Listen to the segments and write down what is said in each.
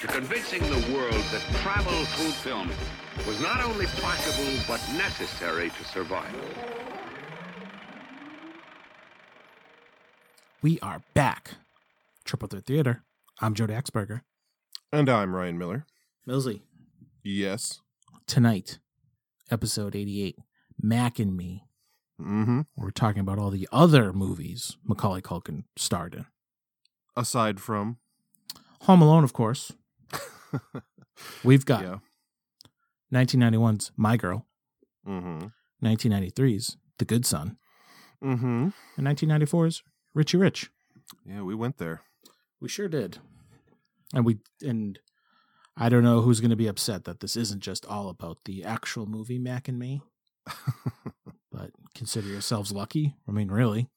to convincing the world that travel through film was not only possible, but necessary to survive. We are back. Triple Threat Theater. I'm Jody Axberger. And I'm Ryan Miller. Millsy. Yes. Tonight, episode 88, Mac and Me. Mm-hmm. We're talking about all the other movies Macaulay Culkin starred in. Aside from? Home Alone, of course. We've got 1991's My Girl, mm-hmm. 1993's The Good Son, mm-hmm. and 1994's Richie Rich. Yeah, we went there. We sure did. And I don't know who's going to be upset that this isn't just all about the actual movie Mac and Me. But consider yourselves lucky. I mean, really.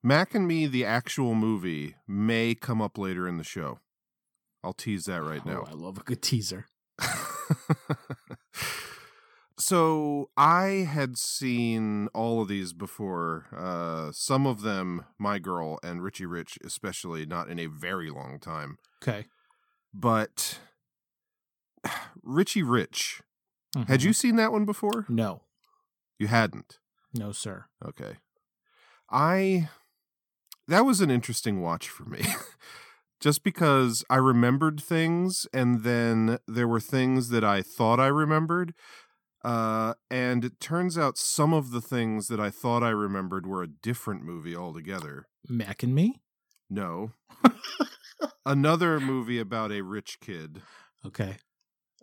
Mac and Me, the actual movie, may come up later in the show. I'll tease that right now. I love a good teaser. So I had seen all of these before. Some of them, My Girl and Richie Rich, especially, not in a very long time. Okay. But Richie Rich, mm-hmm. had you seen that one before? No. You hadn't? No, sir. Okay. That was an interesting watch for me. Just because I remembered things, and then there were things that I thought I remembered. And it turns out some of the things that I thought I remembered were a different movie altogether. Mac and Me? No. Another movie about a rich kid. Okay.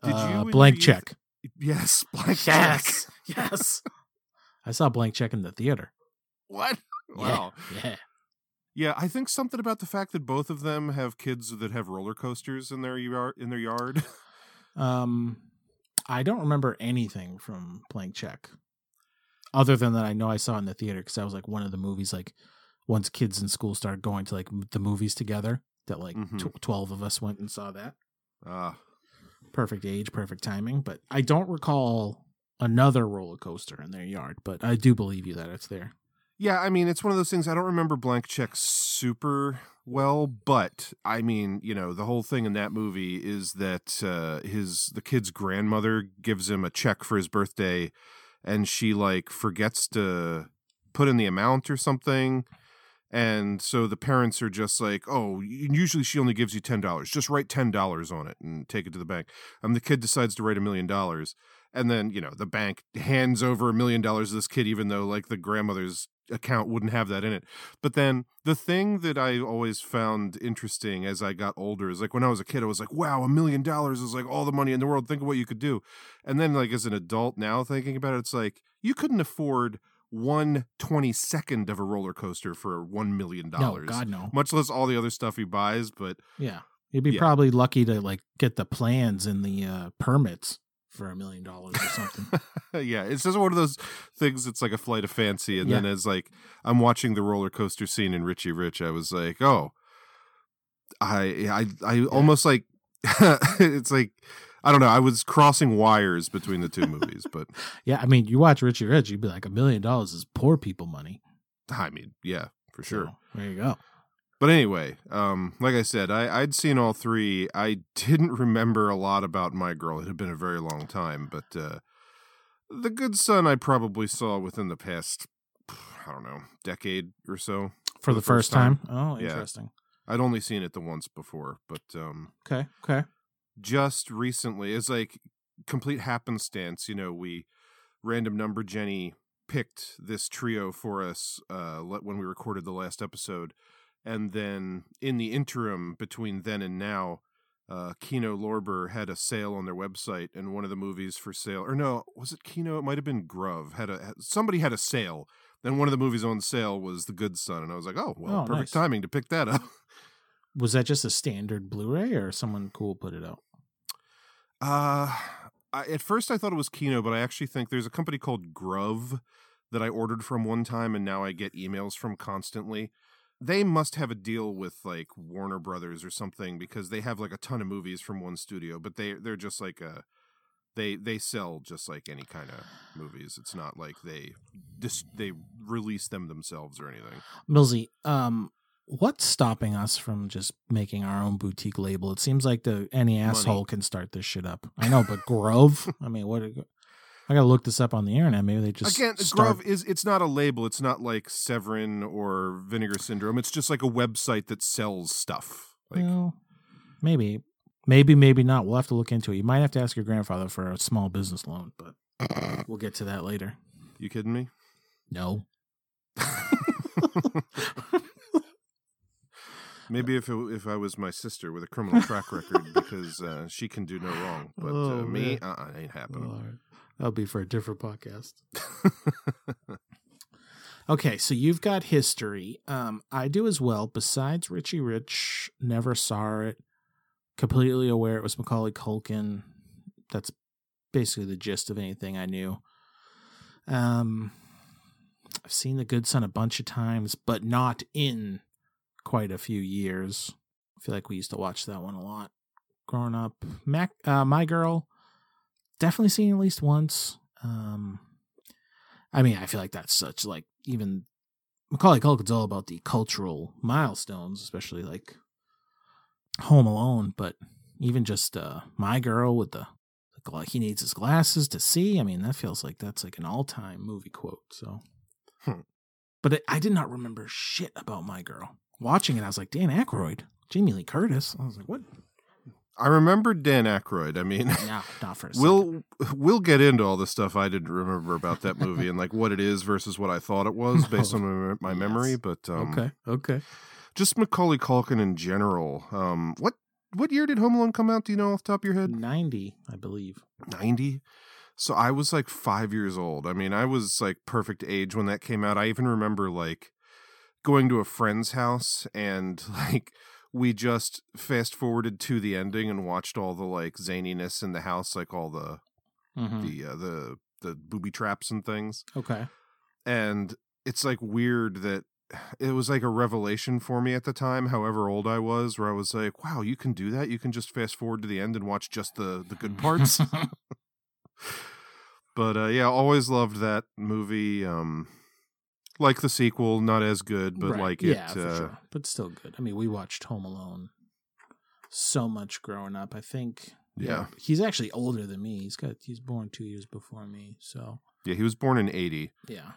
Blank Check. Yes, Blank Check. Yes. I saw Blank Check in the theater. What? Wow. Yeah. Yeah, I think something about the fact that both of them have kids that have roller coasters in their yard. I don't remember anything from Blank Check, other than that I know I saw it in the theater because that was like one of the movies. Like once kids in school started going to like the movies together, that like mm-hmm. 12 of us went and saw that. Perfect age, perfect timing. But I don't recall another roller coaster in their yard. But I do believe you that it's there. Yeah, I mean, it's one of those things. I don't remember Blank Check super well, but I mean, you know, the whole thing in that movie is that the kid's grandmother gives him a check for his birthday, and she like forgets to put in the amount or something, and so the parents are just like, oh, usually she only gives you $10. Just write $10 on it and take it to the bank. And the kid decides to write $1 million, and then you know the bank hands over $1 million to this kid, even though like the grandmother's account wouldn't have that in it. But then the thing that I always found interesting as I got older is like when I was a kid, I was like, wow, $1 million is like all the money in the world. Think of what you could do. And then like as an adult now thinking about it, it's like you couldn't afford 1/22nd of a roller coaster for $1 million. No, God, no. Much less all the other stuff he buys. But yeah, you'd be probably lucky to like get the plans and the permits for $1 million or something. Yeah, it's just one of those things. It's like a flight of fancy. And then as like I'm watching the roller coaster scene in Richie Rich, I was like, oh, I almost like it's like I don't know. I was crossing wires between the two movies, but yeah, I mean, you watch Richie Rich, you'd be like, $1 million is poor people money. I mean, yeah, for sure. So, there you go. But anyway, like I said, I'd seen all three. I didn't remember a lot about My Girl. It had been a very long time, but The Good Son I probably saw within the past, I don't know, decade or so. For the first time? Oh, interesting. Yeah. I'd only seen it the once before, but okay. Just recently, it's like complete happenstance, you know, we random number Jenny picked this trio for us when we recorded the last episode. And then in the interim between then and now, Kino Lorber had a sale on their website, and one of the movies for sale, or no, was it Kino? It might have been Grove. Somebody had a sale, and one of the movies on sale was The Good Son, and I was like, oh, well, perfect timing to pick that up. Was that just a standard Blu-ray, or someone cool put it out? At first I thought it was Kino, but I actually think there's a company called Grove that I ordered from one time and now I get emails from constantly. They must have a deal with like Warner Brothers or something because they have like a ton of movies from one studio, but they're just like a they sell just like any kind of movies. It's not like they release them themselves or anything. Millsy, what's stopping us from just making our own boutique label? It seems like any asshole can start this shit up. I know, but Grove. I mean, what? I gotta look this up on the internet. Maybe they just Grove it's not a label. It's not like Severin or Vinegar Syndrome. It's just like a website that sells stuff. Like, well, maybe not. We'll have to look into it. You might have to ask your grandfather for a small business loan, but we'll get to that later. You kidding me? No. Maybe if I was my sister with a criminal track record, because she can do no wrong. But me, it ain't happening. Lord. That'll be for a different podcast. Okay, so you've got history. I do as well. Besides Richie Rich, never saw it. Completely aware it was Macaulay Culkin. That's basically the gist of anything I knew. I've seen The Good Son a bunch of times, but not in quite a few years. I feel like we used to watch that one a lot growing up. My Girl. Definitely seen at least once. I mean, I feel like that's such like even Macaulay Culkin's all about the cultural milestones, especially like Home Alone, but even just My Girl with the he needs his glasses to see. I mean, that feels like that's like an all-time movie quote. So, But I did not remember shit about My Girl. Watching it, I was like Dan Aykroyd, Jamie Lee Curtis. I was like, what? I remember Dan Aykroyd. I mean, no, not for a we'll get into all the stuff I didn't remember about that movie and like what it is versus what I thought it was based on my memory. Yes. But okay, just Macaulay Culkin in general. What year did Home Alone come out? Do you know off the top of your head? 90, I believe. 90. So I was like 5 years old. I mean, I was like perfect age when that came out. I even remember like going to a friend's house and like. We just fast forwarded to the ending and watched all the like zaniness in the house, like all the the booby traps and things. Okay, and it's like weird that it was like a revelation for me at the time, however old I was, where I was like, "Wow, you can do that! You can just fast forward to the end and watch just the good parts." But yeah, always loved that movie. Like the sequel, not as good, but right. Like it. Yeah, for sure. But still good. I mean, we watched Home Alone so much growing up. I think. Yeah. He's actually older than me. He's born 2 years before me. So. Yeah, he was born in 80. Yeah.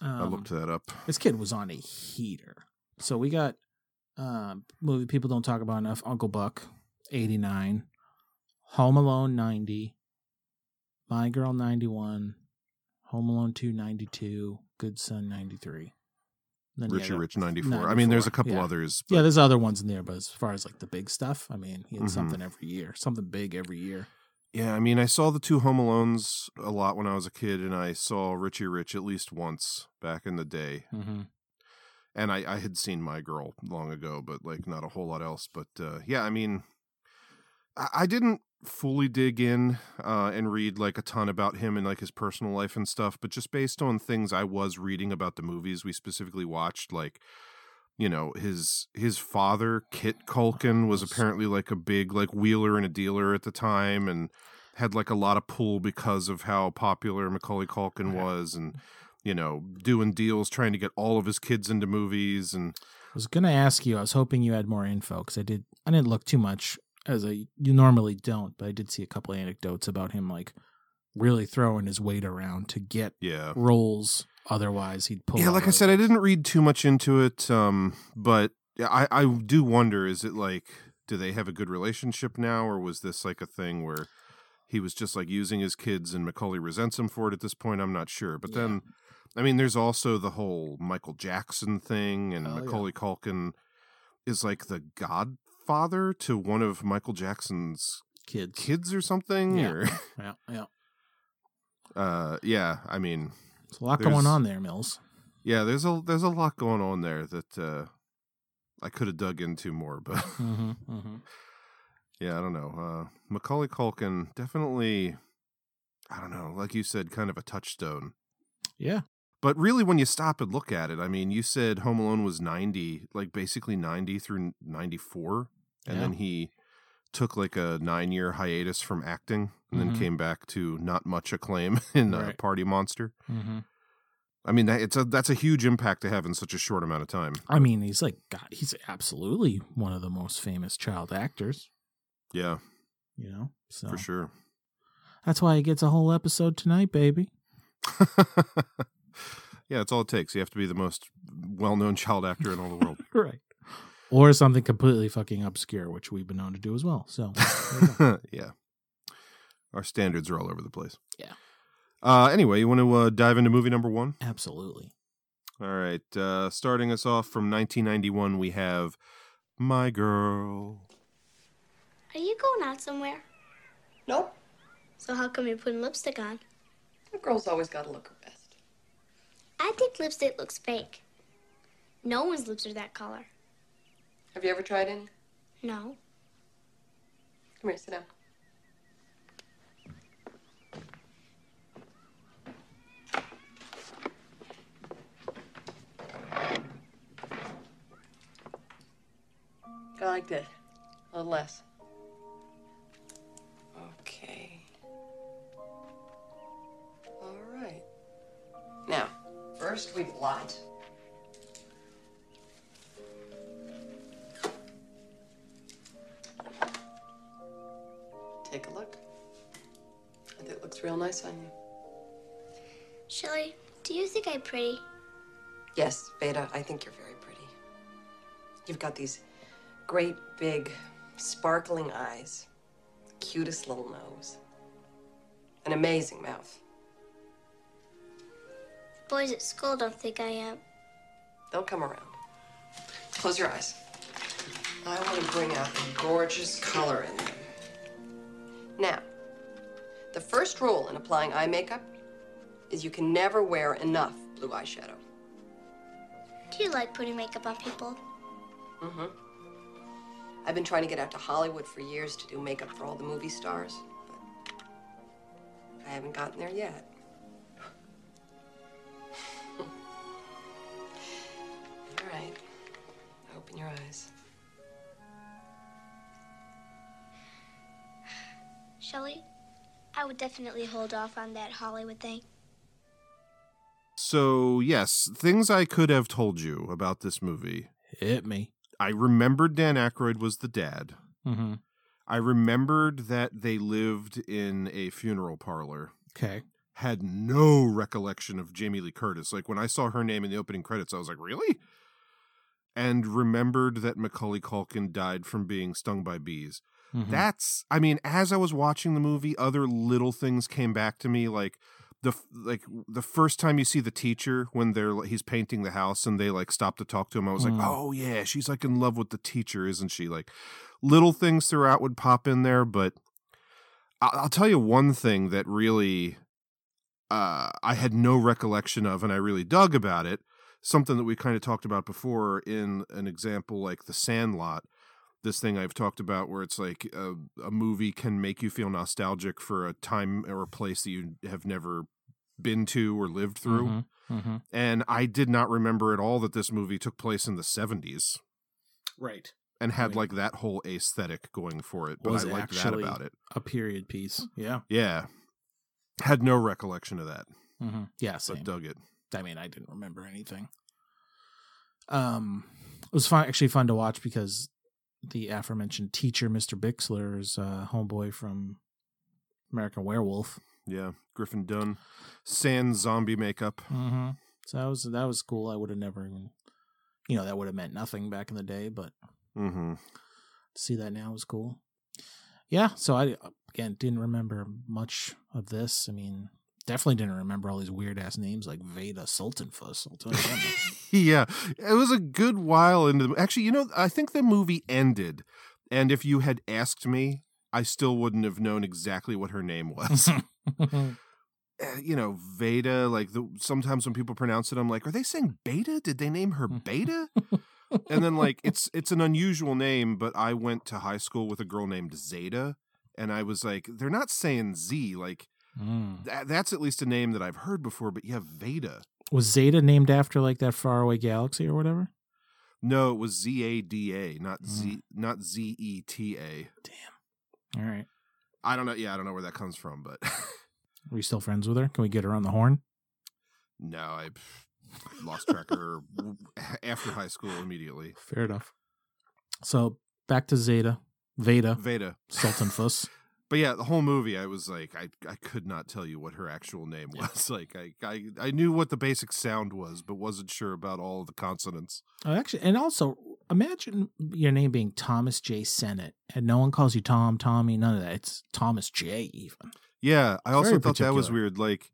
I looked that up. This kid was on a heater. So we got movie people don't talk about enough. Uncle Buck, 89. Home Alone, 90. My Girl, 91. Home Alone 2, 92. Good Son, 93. Richie Rich, 94. 94. I mean, there's a couple others. But... Yeah, there's other ones in there, but as far as like the big stuff, I mean, he had something every year, something big every year. Yeah, I mean, I saw the two Home Alones a lot when I was a kid, and I saw Richie Rich at least once back in the day. Mm-hmm. And I had seen My Girl long ago, but like not a whole lot else. But yeah, I mean, I didn't fully dig in and read like a ton about him and like his personal life and stuff, but just based on things I was reading about the movies we specifically watched, like, you know, his father Kit Culkin was apparently like a big like wheeler and a dealer at the time and had like a lot of pull because of how popular Macaulay Culkin was, and you know, doing deals trying to get all of his kids into movies. And I was gonna ask you, I was hoping you had more info, because I didn't look too much. You normally don't, but I did see a couple of anecdotes about him, like really throwing his weight around to get roles. Otherwise, he'd pull. Yeah, like I said, I didn't read too much into it, but I do wonder: is it like, do they have a good relationship now, or was this like a thing where he was just like using his kids and Macaulay resents him for it at this point? I'm not sure. But then, I mean, there's also the whole Michael Jackson thing, and Macaulay Culkin is like the godfather to one of Michael Jackson's kids or something. I mean, there's a lot going on there, Mills. Yeah, there's a lot going on there that I could have dug into more, but yeah, I don't know. Macaulay Culkin definitely I don't know, like you said, kind of a touchstone. Yeah. But really, when you stop and look at it, I mean, you said Home Alone was 90, like basically 90 through 94. And then he took like a 9-year hiatus from acting and then came back to not much acclaim in Party Monster. Mm-hmm. I mean, that's a huge impact to have in such a short amount of time. I mean, he's like, God, he's absolutely one of the most famous child actors. Yeah. You know? So. For sure. That's why he gets a whole episode tonight, baby. Yeah, it's all it takes. You have to be the most well-known child actor in all the world. Right. Or something completely fucking obscure, which we've been known to do as well. So, yeah. Our standards are all over the place. Yeah. Anyway, you want to dive into movie number one? Absolutely. All right. Starting us off from 1991, we have My Girl. Are you going out somewhere? Nope. So how come you're putting lipstick on? A girl's always got to look her best. I think lipstick looks fake. No one's lips are that color. Have you ever tried any? No. Come here, sit down. Go like this. A little less. Okay. All right. Now. First, we blot. Take a look. I think it looks real nice on you. Shelley, do you think I'm pretty? Yes, Veda, I think you're very pretty. You've got these great, big, sparkling eyes, cutest little nose, an amazing mouth. Boys at school don't think I am. They'll come around. Close your eyes. I want to bring out the gorgeous color in them. Now, the first rule in applying eye makeup is you can never wear enough blue eyeshadow. Do you like putting makeup on people? Mm-hmm. I've been trying to get out to Hollywood for years to do makeup for all the movie stars, but I haven't gotten there yet. Open your eyes. Shelley, I would definitely hold off on that Hollywood thing. So, yes, things I could have told you about this movie. Hit me. I remembered Dan Aykroyd was the dad. Mm-hmm. I remembered that they lived in a funeral parlor. Okay. Had no recollection of Jamie Lee Curtis. Like, when I saw her name in the opening credits, I was like, really? And remembered that Macaulay Culkin died from being stung by bees. Mm-hmm. That's, I mean, as I was watching the movie, other little things came back to me, like the first time you see the teacher when he's painting the house and they like stop to talk to him. I was like, oh yeah, she's like in love with the teacher, isn't she? Like little things throughout would pop in there, but I'll tell you one thing that really I had no recollection of, and I really dug about it. Something that we kind of talked about before in an example like The Sandlot, this thing I've talked about where it's like a movie can make you feel nostalgic for a time or a place that you have never been to or lived through. Mm-hmm, mm-hmm. And I did not remember at all that this movie took place in the 70s. Right. And had like that whole aesthetic going for it. But I liked that about it. A period piece. Yeah. Yeah. Had no recollection of that. Mm-hmm. Yeah. Same. But dug it. I mean, I didn't remember anything. It was fun to watch because the aforementioned teacher, Mr. Bixler, is homeboy from American Werewolf. Yeah, Griffin Dunne, sans zombie makeup. Mm-hmm. So that was cool. I would have never, that would have meant nothing back in the day, but to see that now was cool. Yeah. So I didn't remember much of this. I mean. Definitely didn't remember all these weird ass names like Veda Sultenfuss. I'll tell you that. Yeah, it was a good while into. Actually, I think the movie ended, and if you had asked me, I still wouldn't have known exactly what her name was. Veda. Like sometimes when people pronounce it, I'm like, are they saying Beta? Did they name her Beta? And then like it's an unusual name, but I went to high school with a girl named Zeta, and I was like, they're not saying Z, like. That's at least a name that I've heard before, but yeah, Veda. Was Zeta named after like that faraway galaxy or whatever? No, it was Z-A-D-A, not Z-E-T-A. Damn. All right. I don't know. Yeah, I don't know where that comes from, but. Are you still friends with her? Can we get her on the horn? No, I lost track of her after high school immediately. Fair enough. So back to Veda Sultenfuss. But yeah, the whole movie, I was like, I could not tell you what her actual name was. Like, I knew what the basic sound was, but wasn't sure about all of the consonants. Oh, actually, and also, imagine your name being Thomas J. Sennett, and no one calls you Tom, Tommy, none of that. It's Thomas J. even. Yeah, I also thought that was weird. Like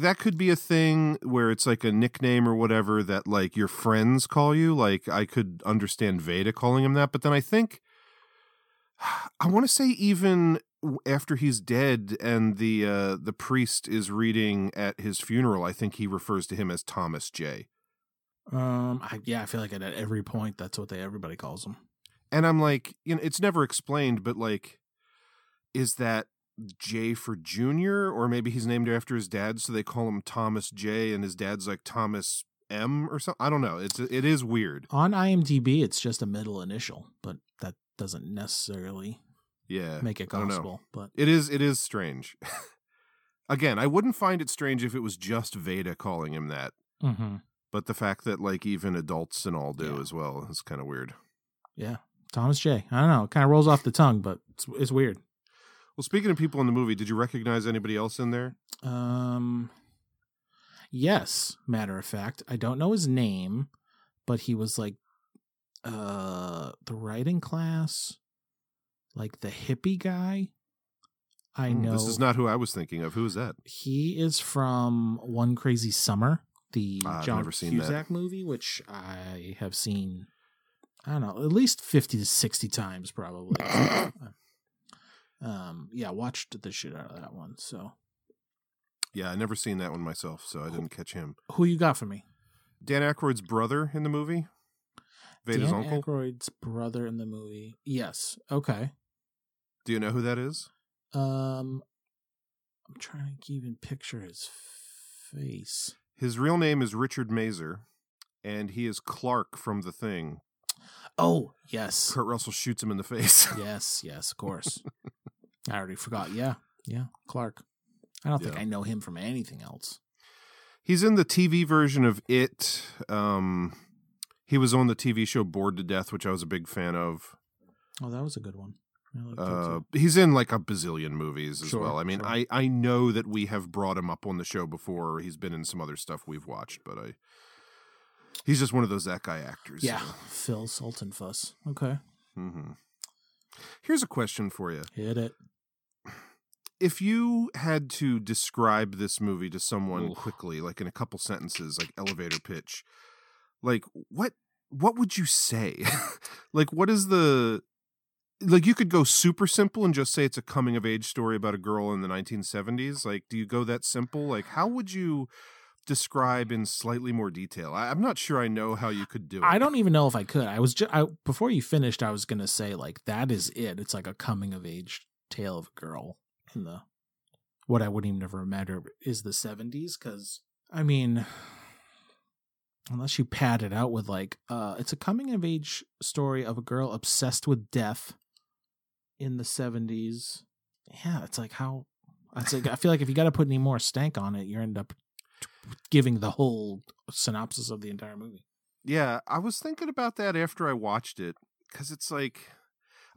that could be a thing where it's like a nickname or whatever that like your friends call you. Like, I could understand Veda calling him that, but then I think, I want to say even after he's dead and the priest is reading at his funeral, I think he refers to him as Thomas J. I feel like at every point that's what everybody calls him. And I'm like, you know, it's never explained, but like, is that J for Junior, or maybe he's named after his dad, so they call him Thomas J, and his dad's like Thomas M or something. I don't know. It is weird. On IMDb, it's just a middle initial, but that doesn't necessarily. Yeah, make it gospel, but it is strange. Again, I wouldn't find it strange if it was just Veda calling him that, but the fact that like even adults and all do as well is kind of weird. Yeah, Thomas J. I don't know. It kind of rolls off the tongue, but it's weird. Well, speaking of people in the movie, did you recognize anybody else in there? Yes. Matter of fact, I don't know his name, but he was like the writing class. Like the hippie guy, I know. This is not who I was thinking of. Who is that? He is from One Crazy Summer, the John Cusack movie, which I have seen, I don't know, at least 50 to 60 times probably. Watched the shit out of that one. So, yeah, I never seen that one myself, so I didn't catch him. Who you got for me? Dan Aykroyd's brother in the movie. Veda's Dan uncle? Aykroyd's brother in the movie. Yes. Okay. Do you know who that is? I'm trying to even picture his face. His real name is Richard Masur, and he is Clark from The Thing. Oh, yes. Kurt Russell shoots him in the face. Yes, of course. I already forgot. Yeah, Clark. I don't think I know him from anything else. He's in the TV version of It. He was on the TV show Bored to Death, which I was a big fan of. Oh, that was a good one. He's in like a bazillion movies as well. I mean, sure. I know that we have brought him up on the show before. He's been in some other stuff we've watched, but he's just one of those that guy actors. Yeah, Phil Sultenfuss. Okay. Mm-hmm. Here's a question for you. Hit it. If you had to describe this movie to someone quickly, like in a couple sentences, like elevator pitch, like, what would you say? Like, what is the... Like, you could go super simple and just say it's a coming-of-age story about a girl in the 1970s. Like, do you go that simple? Like, how would you describe in slightly more detail? I'm not sure I know how you could do it. I don't even know if I could. Before you finished, I was going to say, like, that is it. It's like a coming-of-age tale of a girl in the... What I wouldn't even have remembered is the 70s, because, I mean... Unless you pad it out with like, it's a coming-of-age story of a girl obsessed with death in the 70s. Yeah, it's like how... It's like, I feel like if you got to put any more stank on it, you end up giving the whole synopsis of the entire movie. Yeah, I was thinking about that after I watched it, because it's like...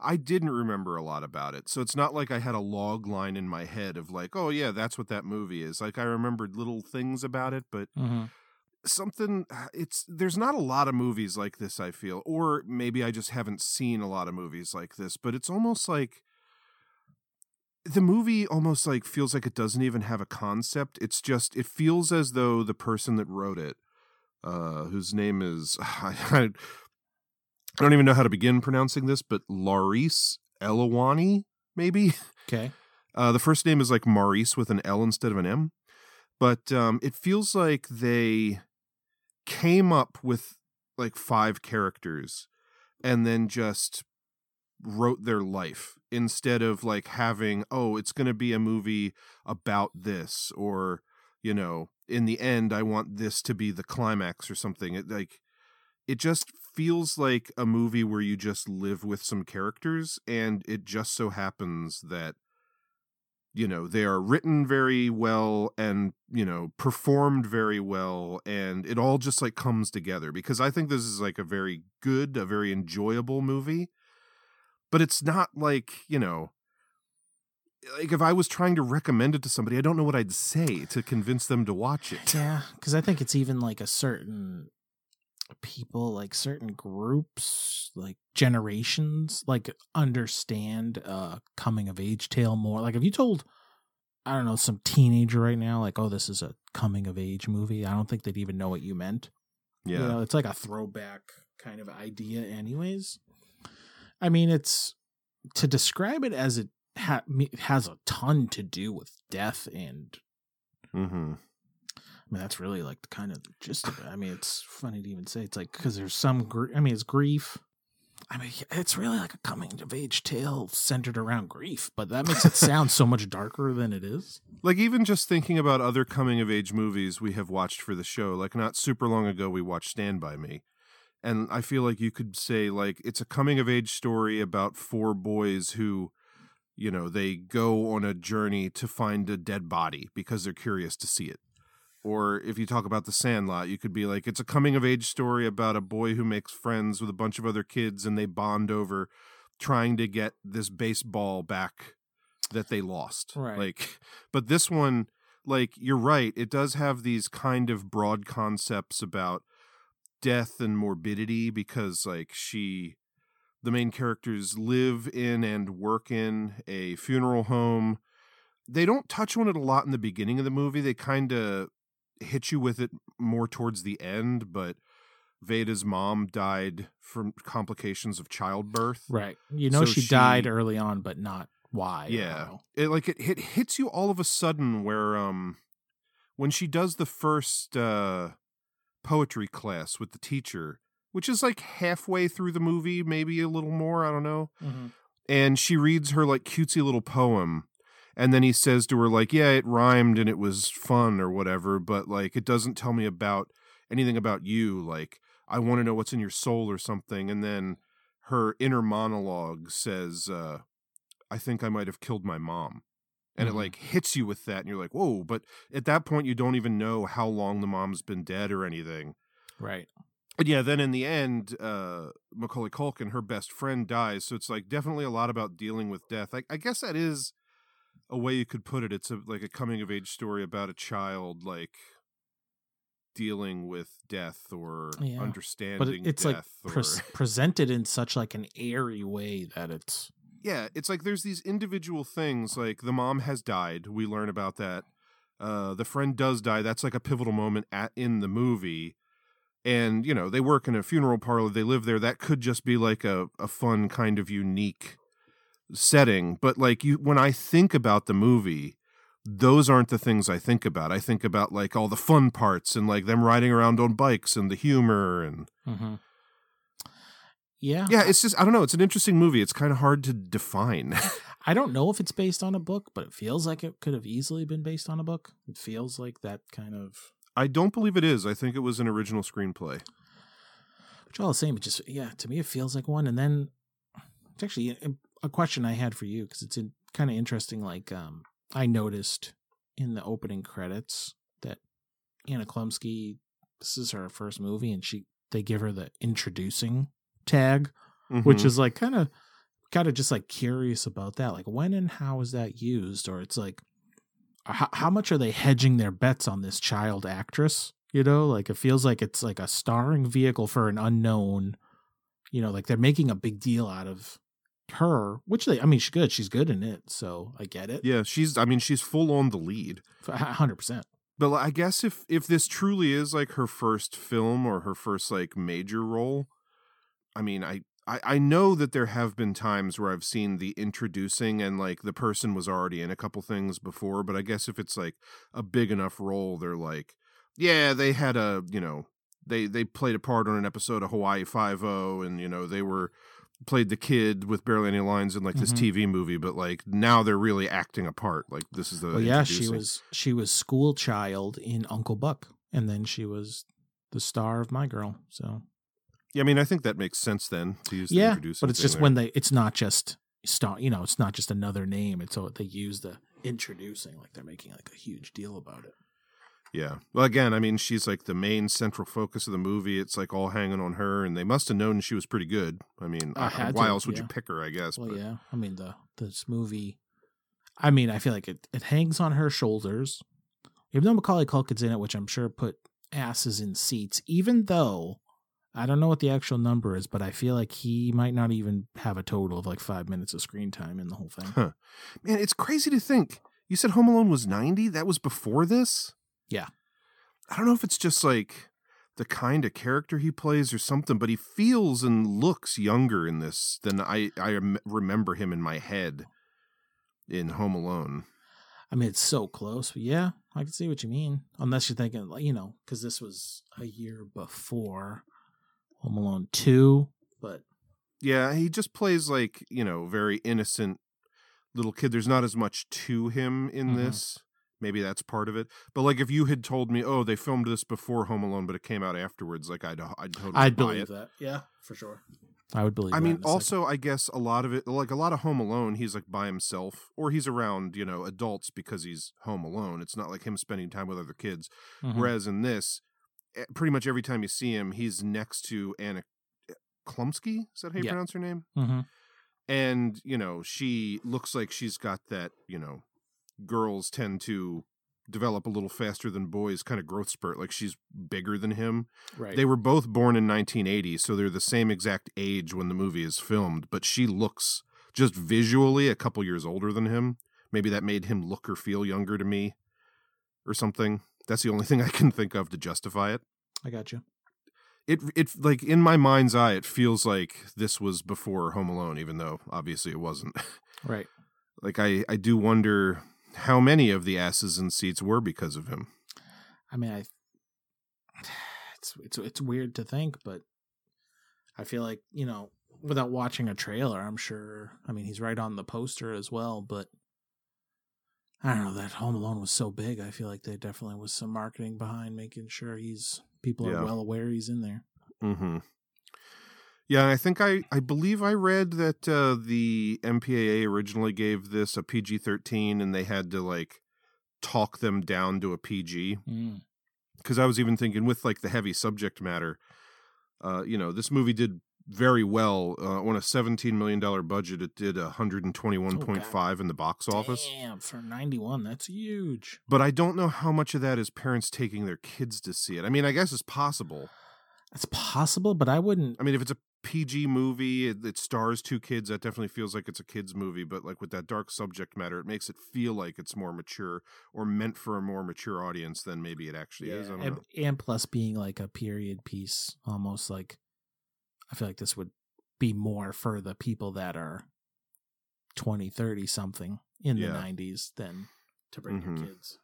I didn't remember a lot about it, so it's not like I had a log line in my head of like, oh yeah, that's what that movie is. Like, I remembered little things about it, but... Mm-hmm. There's not a lot of movies like this, I feel, or maybe I just haven't seen a lot of movies like this, but it's almost like the movie almost like feels like it doesn't even have a concept. It's just, it feels as though the person that wrote it, whose name is, I don't even know how to begin pronouncing this, but Laurice Elowani, maybe. Okay. The first name is like Maurice with an L instead of an M. But it feels like they came up with like 5 characters and then just wrote their life instead of like having, oh, it's going to be a movie about this, or, you know, in the end, I want this to be the climax or something. It just feels like a movie where you just live with some characters, and it just so happens that, you know, they are written very well and, you know, performed very well, and it all just like comes together, because I think this is like a very good, a very enjoyable movie. But it's not like, you know, like if I was trying to recommend it to somebody, I don't know what I'd say to convince them to watch it. Yeah, because I think it's even like a certain people, like certain groups, like generations, like understand coming of age tale more. Like if you told, I don't know, some teenager right now, like, oh, this is a coming of age movie, I don't think they'd even know what you meant. Yeah, you know, it's like a throwback kind of idea anyways. I mean, it's to describe it as it has a ton to do with death and, mm-hmm. I mean, that's really like the kind of gist of it. I mean, it's funny to even say it's like, because there's some, it's grief. I mean, it's really like a coming of age tale centered around grief, but that makes it sound so much darker than it is. Like even just thinking about other coming of age movies we have watched for the show, like not super long ago, we watched Stand By Me. And I feel like you could say, like, it's a coming-of-age story about four boys who, you know, they go on a journey to find a dead body because they're curious to see it. Or if you talk about The Sandlot, you could be like, it's a coming-of-age story about a boy who makes friends with a bunch of other kids, and they bond over trying to get this baseball back that they lost. Right. Like, but this one, like, you're right, it does have these kind of broad concepts about death and morbidity, because like the main characters live in and work in a funeral home. They don't touch on it a lot in the beginning of the movie. They kind of hit you with it more towards the end, but Veda's mom died from complications of childbirth. Right. You know, so she died early on, but not why. Yeah. It hits you all of a sudden where, when she does the first, poetry class with the teacher, which is like halfway through the movie, maybe a little more, I don't know. Mm-hmm. And she reads her like cutesy little poem, and then he says to her like, yeah, it rhymed and it was fun or whatever, but like it doesn't tell me about anything about you, like I want to know what's in your soul or something. And then her inner monologue says, I think I might have killed my mom. And it like hits you with that, and you're like, whoa, but at that point you don't even know how long the mom's been dead or anything. Right. But yeah, then in the end, Macaulay Culkin, her best friend, dies. So it's like definitely a lot about dealing with death. I guess that is a way you could put it. It's like a coming of age story about a child like dealing with death or understanding death. But it's death, like presented in such like an airy way that it's... Yeah, it's like there's these individual things, like the mom has died. We learn about that. The friend does die. That's like a pivotal moment in the movie. And, you know, they work in a funeral parlor. They live there. That could just be like a fun kind of unique setting. But like when I think about the movie, those aren't the things I think about. I think about like all the fun parts and like them riding around on bikes and the humor and... Mm-hmm. Yeah, it's just, I don't know, it's an interesting movie. It's kind of hard to define. I don't know if it's based on a book, but it feels like it could have easily been based on a book. It feels like that kind of... I don't believe it is. I think it was an original screenplay. Which all the same, it just, yeah, to me it feels like one. And then, it's actually a question I had for you, because it's kind of interesting, like, I noticed in the opening credits that Anna Chlumsky, this is her first movie, and they give her the introducing tag, mm-hmm. which is like kind of just like curious about that, like when and how is that used, or it's like how much are they hedging their bets on this child actress, you know, like it feels like it's like a starring vehicle for an unknown, you know, like they're making a big deal out of her, which they, I mean, she's good in it, so I get it. Yeah, she's full on the lead 100%. But I guess if this truly is like her first film or her first like major role, I mean, I know that there have been times where I've seen the introducing and like the person was already in a couple things before, but I guess if it's like a big enough role, they're like, yeah, they had a, you know, they played a part on an episode of Hawaii Five-0 and, you know, they were played the kid with barely any lines in like this TV movie, but like now they're really acting a part. Like this is the she was school child in Uncle Buck, and then she was the star of My Girl. So yeah, I mean, I think that makes sense then to use. Yeah, the but it's just there. When it's not just star. You know, it's not just another name. It's all, they use the introducing like they're making like a huge deal about it. Yeah. Well, again, I mean, she's like the main central focus of the movie. It's like all hanging on her, and they must have known she was pretty good. I mean, why else would you pick her, I guess? Well, but. Yeah. I mean, this movie, I mean, I feel like it hangs on her shoulders. Even though Macaulay Culkin's in it, which I'm sure put asses in seats, even though I don't know what the actual number is, but I feel like he might not even have a total of like 5 minutes of screen time in the whole thing. Huh. Man, it's crazy to think. You said Home Alone was 90? That was before this? Yeah. I don't know if it's just like the kind of character he plays or something, but he feels and looks younger in this than I remember him in my head in Home Alone. I mean, it's so close. But yeah, I can see what you mean. Unless you're thinking, you know, because this was a year before Home Alone 2. But yeah, he just plays like, you know, very innocent little kid. There's not as much to him in this. Maybe that's part of it. But like if you had told me, oh, they filmed this before Home Alone, but it came out afterwards, like I'd totally believe it. That. Yeah, for sure. I would believe that. I mean, also, I guess a lot of it, like a lot of Home Alone, he's like by himself or he's around, you know, adults because he's home alone. It's not like him spending time with other kids. Whereas in this, pretty much every time you see him, he's next to Anna Chlumsky. Is that how you pronounce her name? And, you know, she looks like she's got that, you know, girls tend to develop a little faster than boys kind of growth spurt, like she's bigger than him. Right. They were both born in 1980, so they're the same exact age when the movie is filmed, but she looks just visually a couple years older than him. Maybe that made him look or feel younger to me or something. That's the only thing I can think of to justify it. I got you. It like in my mind's eye, it feels like this was before Home Alone, even though obviously it wasn't. Right. Like I do wonder how many of the asses in seats were because of him. I mean, it's weird to think, but I feel like, you know, without watching a trailer, I'm sure. I mean, he's right on the poster as well, but I don't know, that Home Alone was so big. I feel like there definitely was some marketing behind making sure people are well aware he's in there. Mm-hmm. Yeah, I think I believe I read that the MPAA originally gave this a PG-13 and they had to like talk them down to a PG. Because I was even thinking with like the heavy subject matter, you know, this movie did very well. On a $17 million budget, it did $121.5 in the box office. Damn, for 91, that's huge. But I don't know how much of that is parents taking their kids to see it. I mean, I guess it's possible. It's possible, but I wouldn't. I mean, if it's a PG movie, it stars two kids, that definitely feels like it's a kids movie, but like with that dark subject matter, it makes it feel like it's more mature or meant for a more mature audience than maybe it actually is. I don't know. And plus being like a period piece, almost like I feel like this would be more for the people that are 20, 30 something in the 90s than to bring your kids.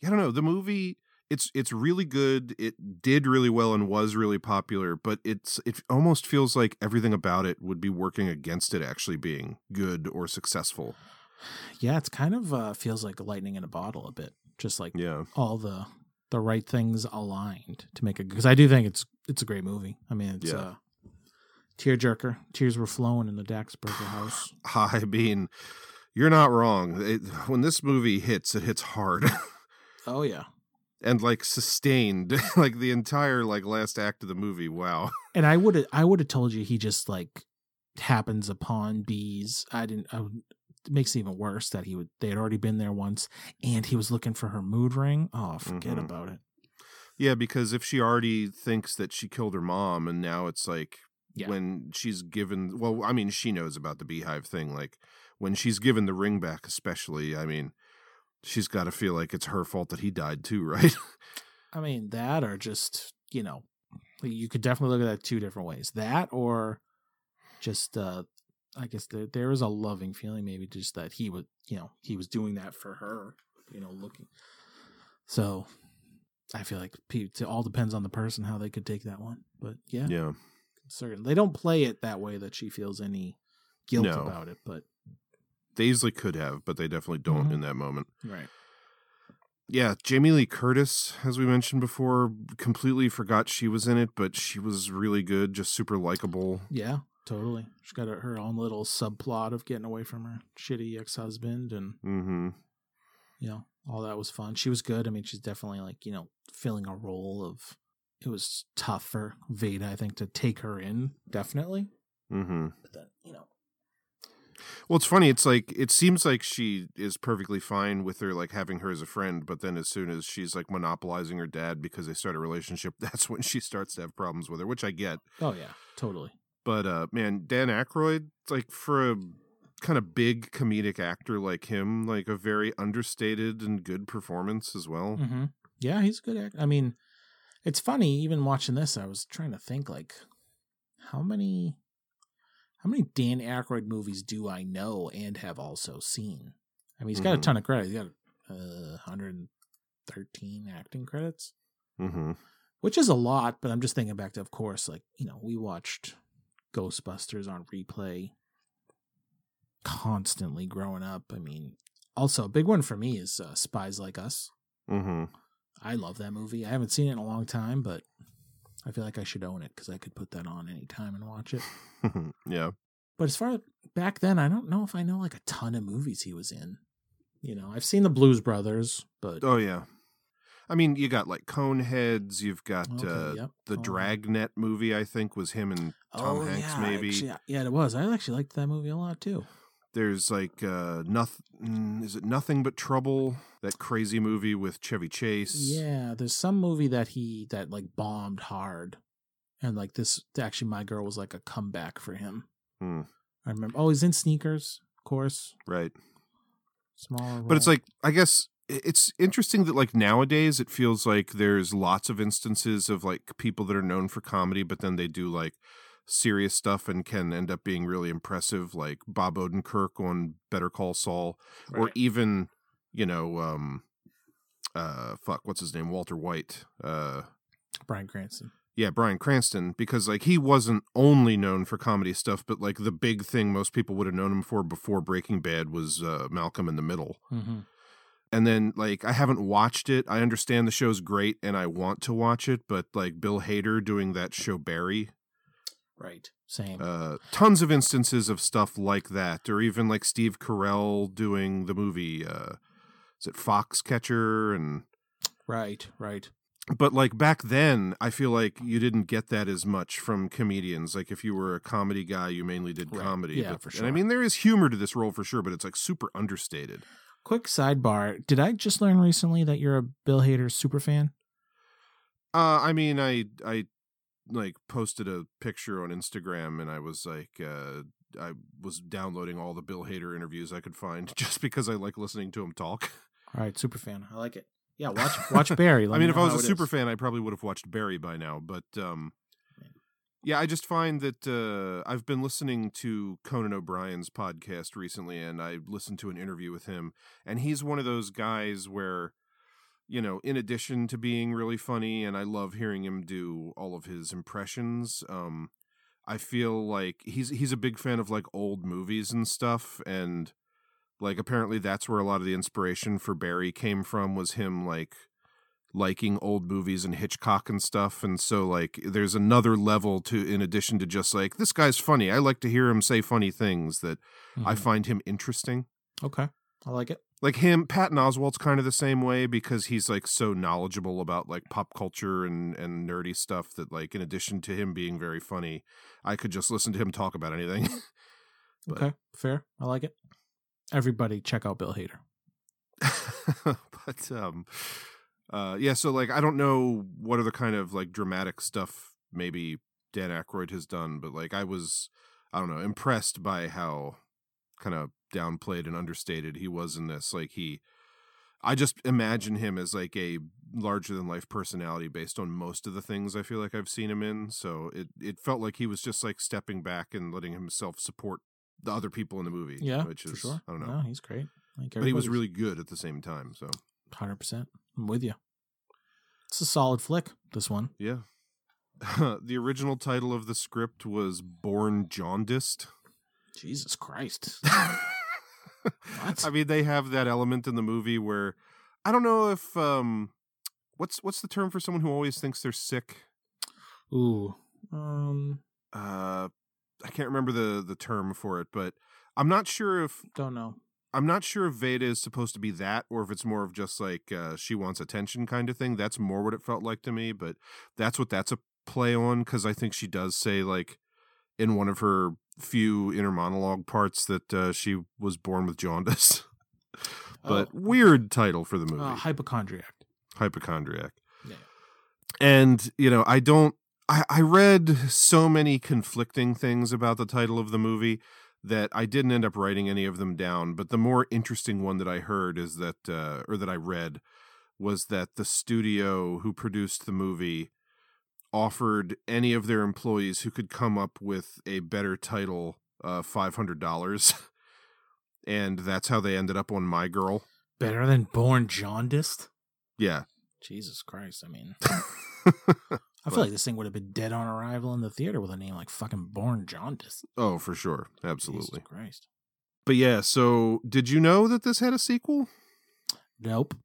Yeah, I don't know. The movie, It's really good. It did really well and was really popular, but it almost feels like everything about it would be working against it actually being good or successful. Yeah, it's kind of feels like lightning in a bottle a bit. Just like all the right things aligned to make it. Because I do think it's a great movie. I mean, it's a tearjerker. Tears were flowing in the Daxberger house. I mean, you're not wrong. When this movie hits, it hits hard. Oh yeah. And like sustained, like the entire like last act of the movie. Wow. And I would have told you he just like happens upon bees. It makes it even worse that they had already been there once and he was looking for her mood ring. Oh, forget about it. Yeah, because if she already thinks that she killed her mom and now it's like when she's given, well, I mean, she knows about the beehive thing. Like when she's given the ring back, especially, I mean, she's got to feel like it's her fault that he died too, right? I mean, that or just, you know, you could definitely look at that two different ways. That or just, I guess there is a loving feeling maybe just that he would, you know, he was doing that for her, you know, looking. So I feel like it all depends on the person, how they could take that one. But yeah. Yeah. concerned. They don't play it that way that she feels any guilt about it, but they easily could have, but they definitely don't in that moment. Right. Yeah, Jamie Lee Curtis, as we mentioned before, completely forgot she was in it, but she was really good, just super likable. Yeah, totally. She's got her own little subplot of getting away from her shitty ex-husband and, you know, all that was fun. She was good. I mean, she's definitely like, you know, filling a role of, it was tough for Veda, I think, to take her in, definitely. But then, you know. Well, it's funny. It's like, it seems like she is perfectly fine with her, like having her as a friend. But then as soon as she's like monopolizing her dad because they start a relationship, that's when she starts to have problems with her, which I get. Oh yeah, totally. But, man, Dan Aykroyd, like for a kind of big comedic actor like him, like a very understated and good performance as well. Yeah, he's a good actor. I mean, it's funny, even watching this, I was trying to think like how many Dan Aykroyd movies do I know and have also seen? I mean, he's got a ton of credits. He's got 113 acting credits, which is a lot, but I'm just thinking back to, of course, like, you know, we watched Ghostbusters on replay constantly growing up. I mean, also a big one for me is Spies Like Us. I love that movie. I haven't seen it in a long time, but I feel like I should own it because I could put that on anytime and watch it. Yeah. But as far back then, I don't know if I know like a ton of movies he was in. You know, I've seen the Blues Brothers, but. Oh, yeah. I mean, you got like Coneheads. You've got the Dragnet movie, I think, was him and Tom Hanks, maybe. Actually, yeah, it was. I actually liked that movie a lot, too. There's like is it Nothing But Trouble? That crazy movie with Chevy Chase. Yeah, there's some movie that like bombed hard, and like this actually, My Girl was like a comeback for him. I remember. Oh, he's in Sneakers, of course. Right. Smaller role. But it's like, I guess it's interesting that like nowadays it feels like there's lots of instances of like people that are known for comedy, but then they do like serious stuff and can end up being really impressive, like Bob Odenkirk on Better Call Saul, or even, you know, what's his name? Walter White. Brian Cranston. Yeah, Brian Cranston, because like he wasn't only known for comedy stuff, but like the big thing most people would have known him for before Breaking Bad was Malcolm in the Middle. And then, like, I haven't watched it. I understand the show's great and I want to watch it, but like Bill Hader doing that show Barry. Right. Same. Tons of instances of stuff like that, or even like Steve Carell doing the movie, is it Foxcatcher? And Right. But like back then, I feel like you didn't get that as much from comedians. Like if you were a comedy guy, you mainly did comedy. Yeah, but, for sure. And I mean, there is humor to this role for sure, but it's like super understated. Quick sidebar. Did I just learn recently that you're a Bill Hader super fan? I mean, I like posted a picture on Instagram and I was like, I was downloading all the Bill Hader interviews I could find just because I like listening to him talk. All right. Super fan. I like it. Yeah. Watch Barry. I mean, if I was a super fan, I probably would have watched Barry by now, but, yeah, I just find that, I've been listening to Conan O'Brien's podcast recently and I listened to an interview with him, and he's one of those guys where, you know, in addition to being really funny, and I love hearing him do all of his impressions, I feel like he's a big fan of like old movies and stuff, and like apparently that's where a lot of the inspiration for Barry came from, was him like liking old movies and Hitchcock and stuff. And so like there's another level to, in addition to just like, this guy's funny, I like to hear him say funny things, that I find him interesting. Okay. I like it. Like him, Patton Oswalt's kind of the same way, because he's like so knowledgeable about like pop culture and nerdy stuff that like, in addition to him being very funny, I could just listen to him talk about anything. Okay, fair. I like it. Everybody check out Bill Hader. But yeah, so like I don't know what other kind of like dramatic stuff maybe Dan Aykroyd has done, but like I was, I don't know, impressed by how kind of downplayed and understated he was in this. Like I just imagine him as like a larger than life personality based on most of the things I feel like I've seen him in, so it felt like he was just like stepping back and letting himself support the other people in the movie. Yeah, which is for sure. I don't know. No, he's great. Like, but he was really good at the same time, so 100%. I'm with you. It's a solid flick, this one. Yeah. The original title of the script was Born Jaundiced. Jesus Christ. What? I mean, they have that element in the movie where, I don't know if, what's the term for someone who always thinks they're sick? Ooh. I can't remember the term for it, but I'm not sure if... Don't know. I'm not sure if Veda is supposed to be that, or if it's more of just like she wants attention kind of thing. That's more what it felt like to me, but that's what that's a play on, because I think she does say, like, in one of her few inner monologue parts that she was born with jaundice. But weird title for the movie. Hypochondriac. Hypochondriac. Yeah. And, you know, I read so many conflicting things about the title of the movie that I didn't end up writing any of them down, but the more interesting one that I heard is that, or that I read, was that the studio who produced the movie offered any of their employees who could come up with a better title $500, and that's how they ended up on My Girl. Better than Born Jaundiced? Yeah. Jesus Christ, I mean... I feel like this thing would have been dead on arrival in the theater with a name like fucking Born Jaundiced. Oh, for sure. Absolutely. Jesus Christ. But yeah, so did you know that this had a sequel? Nope.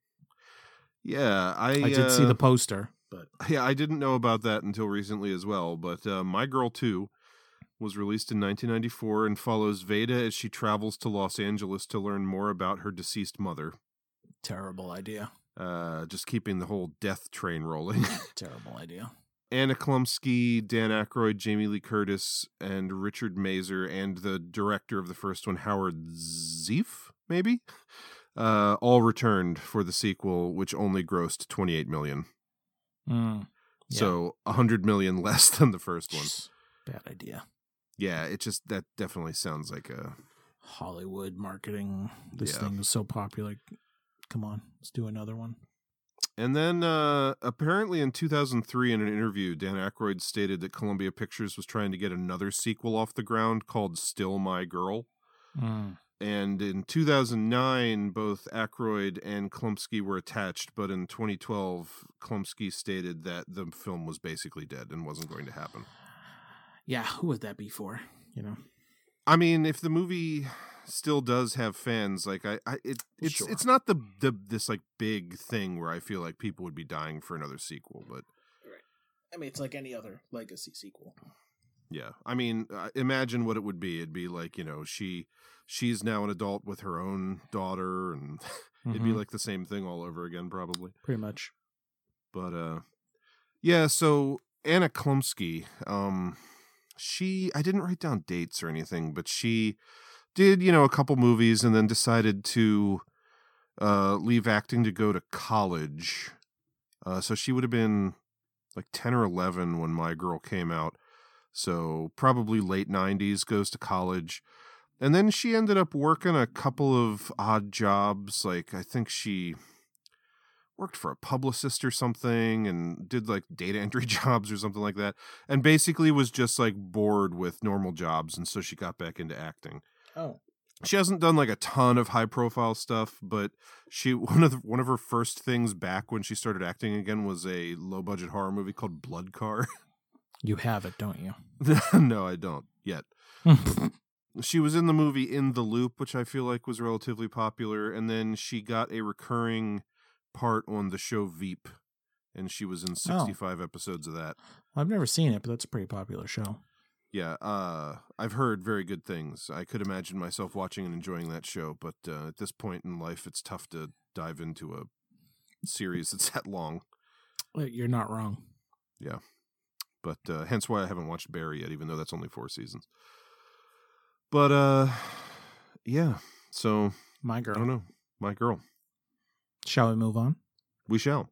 Yeah, I did see the poster. But yeah, I didn't know about that until recently as well. But My Girl 2 was released in 1994 and follows Veda as she travels to Los Angeles to learn more about her deceased mother. Terrible idea. Just keeping the whole death train rolling. Terrible idea. Anna Chlumsky, Dan Aykroyd, Jamie Lee Curtis, and Richard Masur, and the director of the first one, Howard Zeef, maybe? All returned for the sequel, which only grossed $28 million. Yeah. So $100 million less than the first one. Bad idea. Yeah, it just, that definitely sounds like a... Hollywood marketing. This thing was so popular. Come on, let's do another one. And then apparently in 2003, in an interview, Dan Aykroyd stated that Columbia Pictures was trying to get another sequel off the ground called Still My Girl. Mm. And in 2009, both Aykroyd and Chlumsky were attached, but in 2012, Chlumsky stated that the film was basically dead and wasn't going to happen. Yeah, who would that be for, you know? I mean, if the movie still does have fans, like it's sure. It's not this like big thing where I feel like people would be dying for another sequel, but right. I mean, it's like any other legacy sequel. Yeah, I mean, imagine what it would be. It'd be like, you know, she's now an adult with her own daughter, and it'd be like the same thing all over again, probably. Pretty much. But yeah. So Anna Chlumsky, I didn't write down dates or anything, but she did, you know, a couple movies and then decided to leave acting to go to college. So she would have been like 10 or 11 when My Girl came out. So probably late 90s, goes to college. And then she ended up working a couple of odd jobs. Like, I think she worked for a publicist or something and did like data entry jobs or something like that, and basically was just like bored with normal jobs, and so she got back into acting. Oh. She hasn't done like a ton of high profile stuff, but she one of her first things back when she started acting again was a low budget horror movie called Blood Car. You have it, don't you? No, I don't yet. She was in the movie In the Loop, which I feel like was relatively popular, and then she got a recurring part on the show Veep, and she was in 65 episodes of that. I've never seen it, but that's a pretty popular show. Yeah, I've heard very good things. I could imagine myself watching and enjoying that show, but at this point in life, it's tough to dive into a series that's that long. You're not wrong. Yeah, but hence why I haven't watched Barry yet, even though that's only 4 seasons. But yeah, so My Girl. I don't know, My Girl. Shall we move on? We shall.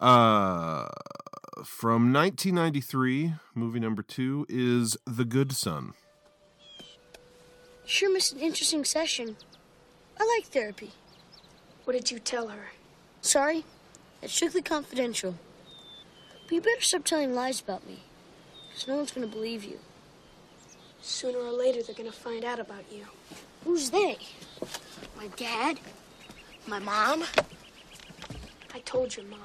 From 1993, movie number 2 is The Good Son. Sure missed an interesting session. I like therapy. What did you tell her? Sorry, it's strictly confidential. But you better stop telling lies about me, because no one's going to believe you. Sooner or later, they're going to find out about you. Who's they? My dad? My mom? I told your mom.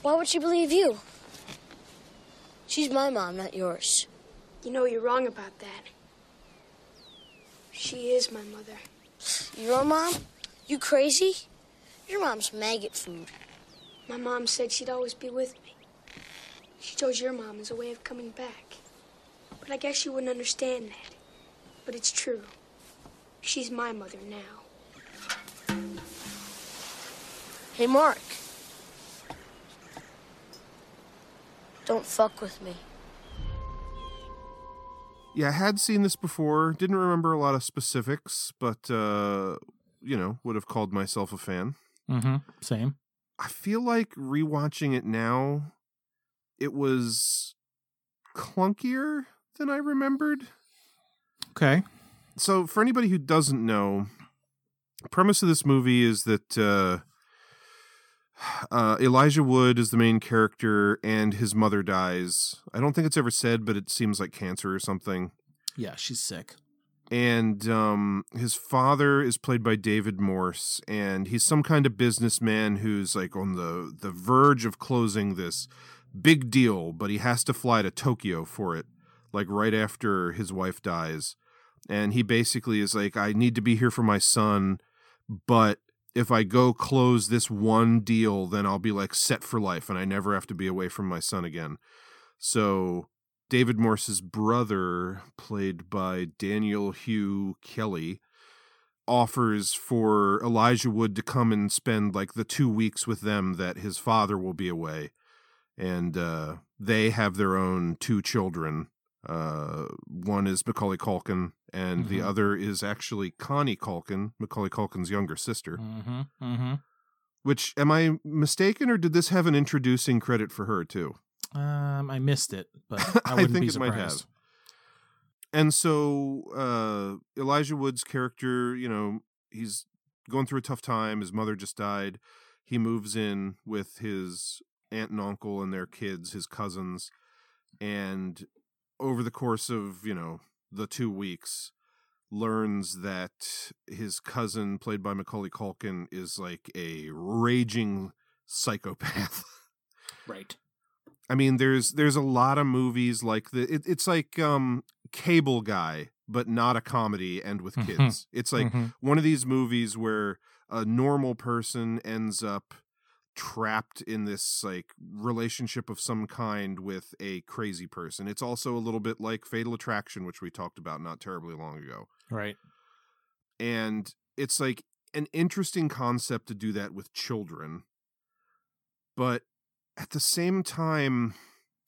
Why would she believe you? She's my mom, not yours. You know, you're wrong about that. She is my mother. Your mom? You crazy? Your mom's maggot food. My mom said she'd always be with me. She chose your mom as a way of coming back. But I guess you wouldn't understand that. But it's true. She's my mother now. Hey, Mark. Don't fuck with me. Yeah, I had seen this before. Didn't remember a lot of specifics, but, you know, would have called myself a fan. Mm-hmm. Same. I feel like rewatching it now, it was clunkier than I remembered. Okay. So for anybody who doesn't know, the premise of this movie is that Elijah Wood is the main character and his mother dies. I don't think it's ever said, but it seems like cancer or something. Yeah, she's sick. And his father is played by David Morse, and he's some kind of businessman who's like on the verge of closing this big deal, but he has to fly to Tokyo for it, like right after his wife dies. And he basically is like, I need to be here for my son, but if I go close this one deal, then I'll be like set for life and I never have to be away from my son again. So David Morse's brother, played by Daniel Hugh Kelly, offers for Elijah Wood to come and spend like the 2 weeks with them that his father will be away. And they have their own two children. One is Macaulay Culkin, and the other is actually Connie Culkin, Macaulay Culkin's younger sister. Which, am I mistaken, or did this have an introducing credit for her, too? I missed it, but I wouldn't be surprised. I think it might have. And so Elijah Wood's character, you know, he's going through a tough time. His mother just died. He moves in with his aunt and uncle and their kids, his cousins, and over the course of, you know, the 2 weeks, learns that his cousin, played by Macaulay Culkin, is like a raging psychopath. Right. I mean, there's a lot of movies like the it's like Cable Guy, but not a comedy and with kids. It's like one of these movies where a normal person ends up trapped in this like relationship of some kind with a crazy person. It's also a little bit like Fatal Attraction, which we talked about not terribly long ago. Right. And it's like an interesting concept to do that with children. But at the same time,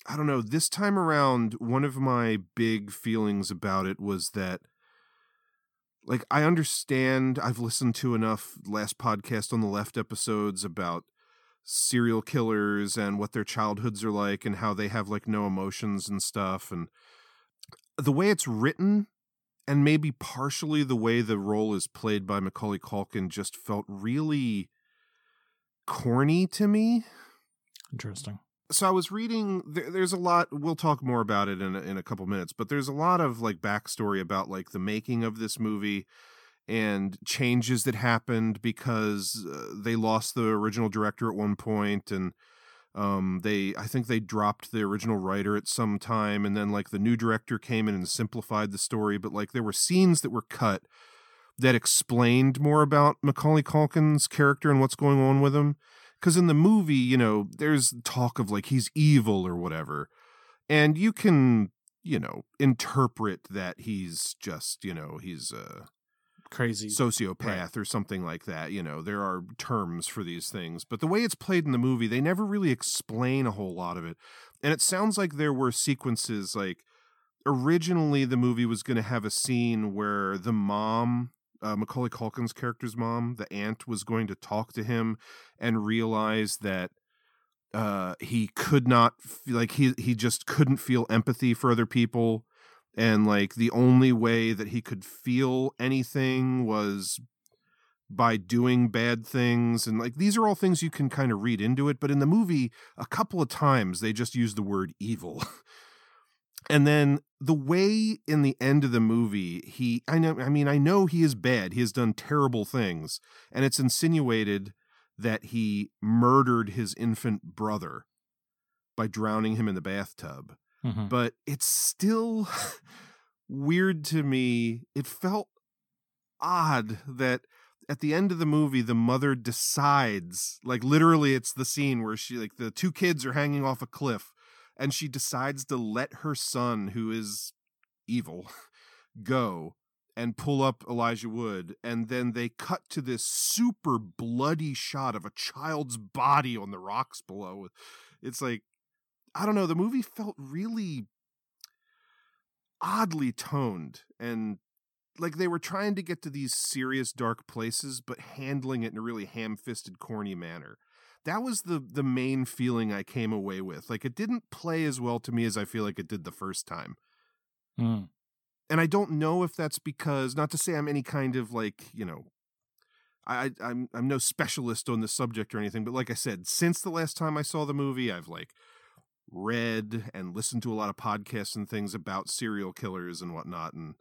I don't know, this time around, one of my big feelings about it was that, like, I understand, I've listened to enough Last Podcast on the Left episodes about serial killers and what their childhoods are like and how they have like no emotions and stuff, and the way it's written and maybe partially the way the role is played by Macaulay Culkin just felt really corny to me. Interesting. So I was reading, there's a lot, we'll talk more about it in a couple minutes, but there's a lot of like backstory about like the making of this movie and changes that happened because they lost the original director at one point, and I think they dropped the original writer at some time, and then like the new director came in and simplified the story, but like there were scenes that were cut that explained more about Macaulay Culkin's character and what's going on with him. Because in the movie, you know, there's talk of like he's evil or whatever, and you can, you know, interpret that he's just, you know, he's a crazy sociopath, right, or something like that. You know, there are terms for these things, but the way it's played in the movie, they never really explain a whole lot of it. And it sounds like there were sequences, like originally the movie was going to have a scene where the mom, Macaulay Culkin's character's mom, the aunt, was going to talk to him and realize that he could not he just couldn't feel empathy for other people. And like the only way that he could feel anything was by doing bad things. And like, these are all things you can kind of read into it. But in the movie, a couple of times they just use the word evil. And then the way in the end of the movie, I know he is bad. He has done terrible things. And it's insinuated that he murdered his infant brother by drowning him in the bathtub. Mm-hmm. But it's still weird to me. It felt odd that at the end of the movie, the mother decides, like literally it's the scene where she, like the two kids are hanging off a cliff and she decides to let her son, who is evil, go and pull up Elijah Wood. And then they cut to this super bloody shot of a child's body on the rocks below. It's like, I don't know. The movie felt really oddly toned and like they were trying to get to these serious dark places, but handling it in a really ham-fisted, corny manner. That was the main feeling I came away with. Like it didn't play as well to me as I feel like it did the first time. Mm. And I don't know if that's because, not to say I'm any kind of like, you know, I'm no specialist on the subject or anything, but like I said, since the last time I saw the movie, I've like read and listened to a lot of podcasts and things about serial killers and whatnot. And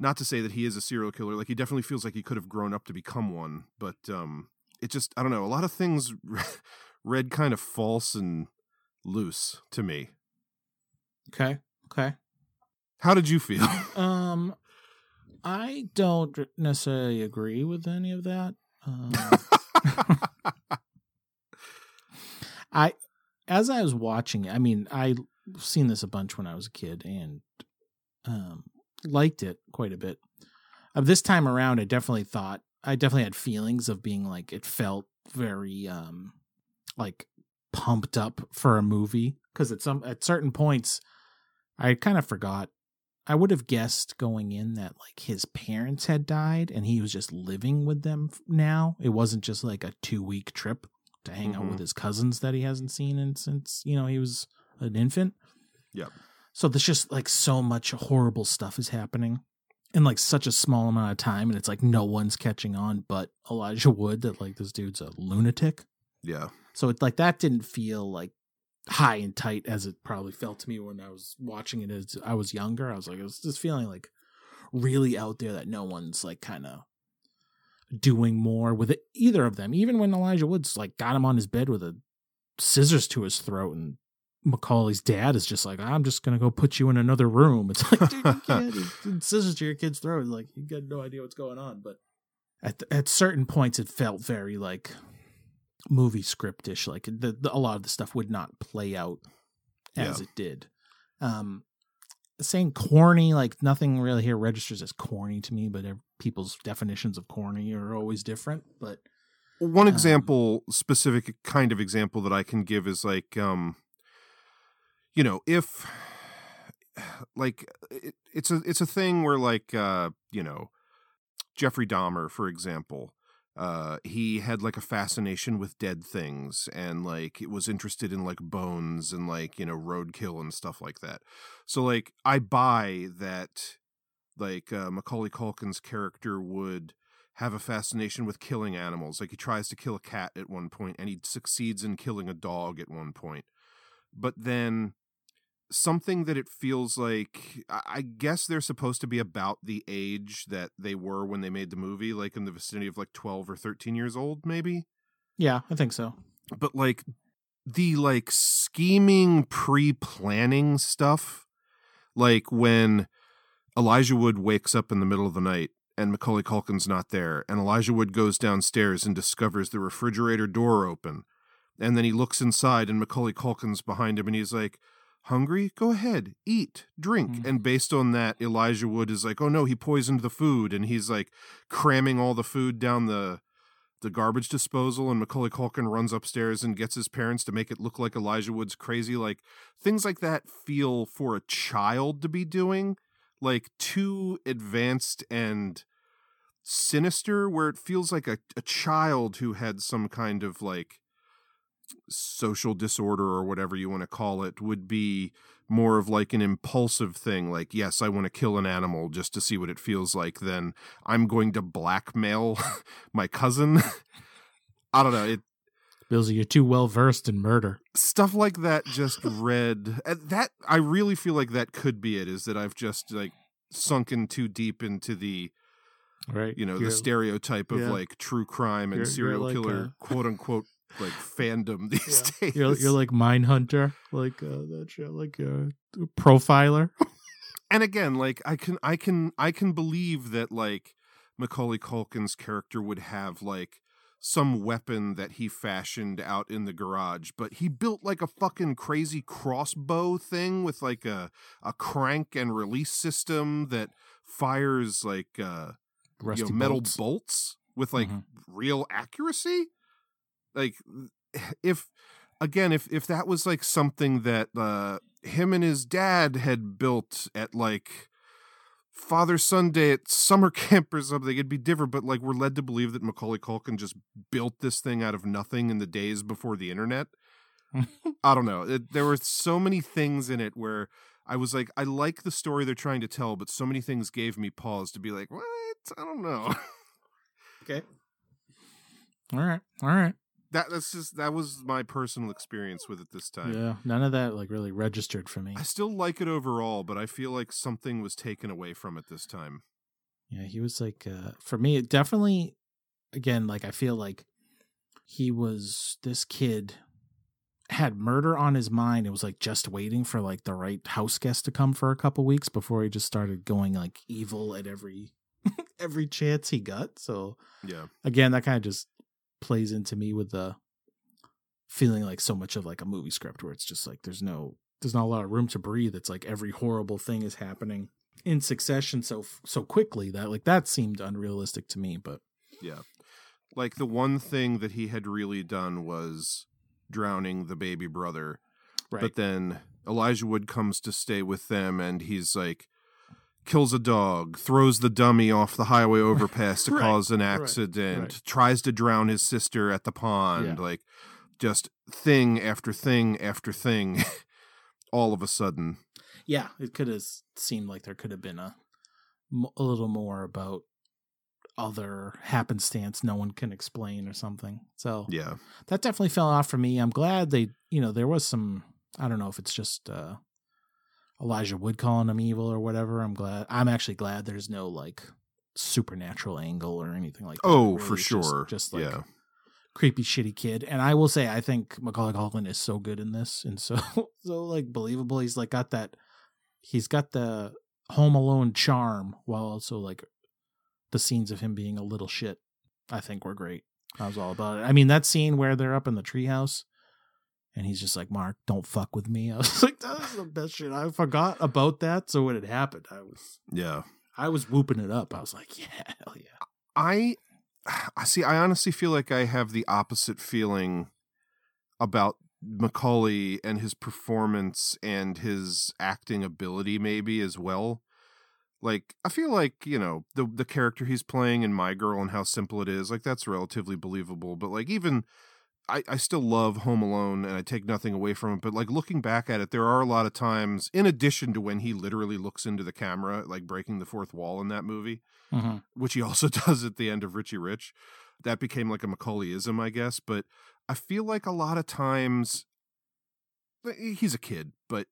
not to say that he is a serial killer, like he definitely feels like he could have grown up to become one, but it just, I don't know, a lot of things read kind of false and loose to me. Okay. How did you feel? I don't necessarily agree with any of that. As I was watching, I mean, I've seen this a bunch when I was a kid and liked it quite a bit. This time around, I definitely had feelings of being like, it felt very like pumped up for a movie. Because at certain points, I kind of forgot. I would have guessed going in that like his parents had died and he was just living with them now. It wasn't just like a 2-week trip to hang out with his cousins that he hasn't seen since, you know, he was an infant. Yep. So there's just like so much horrible stuff is happening in like such a small amount of time. And it's like no one's catching on but Elijah Wood that like this dude's a lunatic. Yeah. So it's like that didn't feel like high and tight as it probably felt to me when I was watching it as I was younger. I was like, it was just feeling like really out there that no one's like kind of doing more with it, either of them. Even when Elijah Wood's like got him on his bed with a scissors to his throat and Macaulay's dad is just like, I'm just going to go put you in another room. It's like, dude, you can't scissors to your kid's throat. Like, you got no idea what's going on. But at certain points, it felt very like movie scriptish, like a lot of the stuff would not play out as it did. Saying corny, like nothing really here registers as corny to me, but people's definitions of corny are always different. But one specific example that I can give is like, you know, if like it's a thing where like, you know, Jeffrey Dahmer, for example, he had like a fascination with dead things and like it was interested in like bones and like, you know, roadkill and stuff like that. So like I buy that like Macaulay Culkin's character would have a fascination with killing animals. Like he tries to kill a cat at one point and he succeeds in killing a dog at one point. But then something that it feels like, I guess they're supposed to be about the age that they were when they made the movie, like in the vicinity of like 12 or 13 years old, maybe. Yeah, I think so. But like the like scheming, pre-planning stuff, like when Elijah Wood wakes up in the middle of the night and Macaulay Culkin's not there and Elijah Wood goes downstairs and discovers the refrigerator door open. And then he looks inside and Macaulay Culkin's behind him and he's like, hungry? Go ahead, eat, drink. Mm-hmm. And based on that, Elijah Wood is like, oh no, he poisoned the food. And he's like cramming all the food down the garbage disposal. And Macaulay Culkin runs upstairs and gets his parents to make it look like Elijah Wood's crazy. Like things like that feel for a child to be doing, like too advanced and sinister, where it feels like a child who had some kind of like social disorder or whatever you want to call it would be more of like an impulsive thing. Like, yes, I want to kill an animal just to see what it feels like. Then I'm going to blackmail my cousin. I don't know. Billsy, you're too well versed in murder. Stuff like that just read that. I really feel like that could be it, is that I've just like sunken too deep into the, right, you know, the stereotype of like true crime and serial killer, quote unquote, like fandom these days. You're like Mindhunter, like that show, like Profiler. And again, like I can believe that like Macaulay Culkin's character would have like some weapon that he fashioned out in the garage, but he built like a fucking crazy crossbow thing with like a crank and release system that fires like metal bolts with like real accuracy. Like if that was like something that him and his dad had built at like Father Sunday at summer camp or something, it'd be different, but like we're led to believe that Macaulay Culkin just built this thing out of nothing in the days before the internet. I don't know. There were so many things in it where I was like, I like the story they're trying to tell, but so many things gave me pause to be like, what? I don't know. Okay. All right. That was my personal experience with it this time. Yeah, none of that like really registered for me. I still like it overall, but I feel like something was taken away from it this time. Yeah, he was like, for me, it definitely, again, like I feel like this kid had murder on his mind. It was like just waiting for like the right house guest to come for a couple weeks before he just started going like evil at every chance he got. So yeah, again, that kind of just plays into me with the feeling like so much of like a movie script where it's just like there's not a lot of room to breathe. It's like every horrible thing is happening in succession so quickly that like that seemed unrealistic to me. But yeah, like the one thing that he had really done was drowning the baby brother, right? But then Elijah Wood comes to stay with them and he's like kills a dog, throws the dummy off the highway overpass to cause an accident, tries to drown his sister at the pond, like just thing after thing after thing all of a sudden. Yeah, it could have seemed like there could have been a little more about other happenstance no one can explain or something. So yeah, that definitely fell off for me. I'm glad they, there was some, I don't know if it's just Elijah Wood calling him evil or whatever. I'm actually glad there's no like supernatural angle or anything like that. Oh, really, for sure. Just like creepy, shitty kid. And I will say, I think Macaulay Culkin is so good in this. And so like believable. He's like he's got the Home Alone charm while also like the scenes of him being a little shit, I think were great. I was all about it. I mean, that scene where they're up in the treehouse and he's just like, Mark, don't fuck with me. I was like, that's the best shit. I forgot about that. So when it happened, I was whooping it up. I was like, yeah, hell yeah. I see. I honestly feel like I have the opposite feeling about Macaulay and his performance and his acting ability, maybe as well. Like, I feel like, the character he's playing in My Girl and how simple it is, like that's relatively believable. But like, even I still love Home Alone and I take nothing away from it, but like looking back at it, there are a lot of times, in addition to when he literally looks into the camera, like breaking the fourth wall in that movie, which he also does at the end of Richie Rich. That became like a Macaulayism, I guess. But I feel like a lot of times, he's a kid, but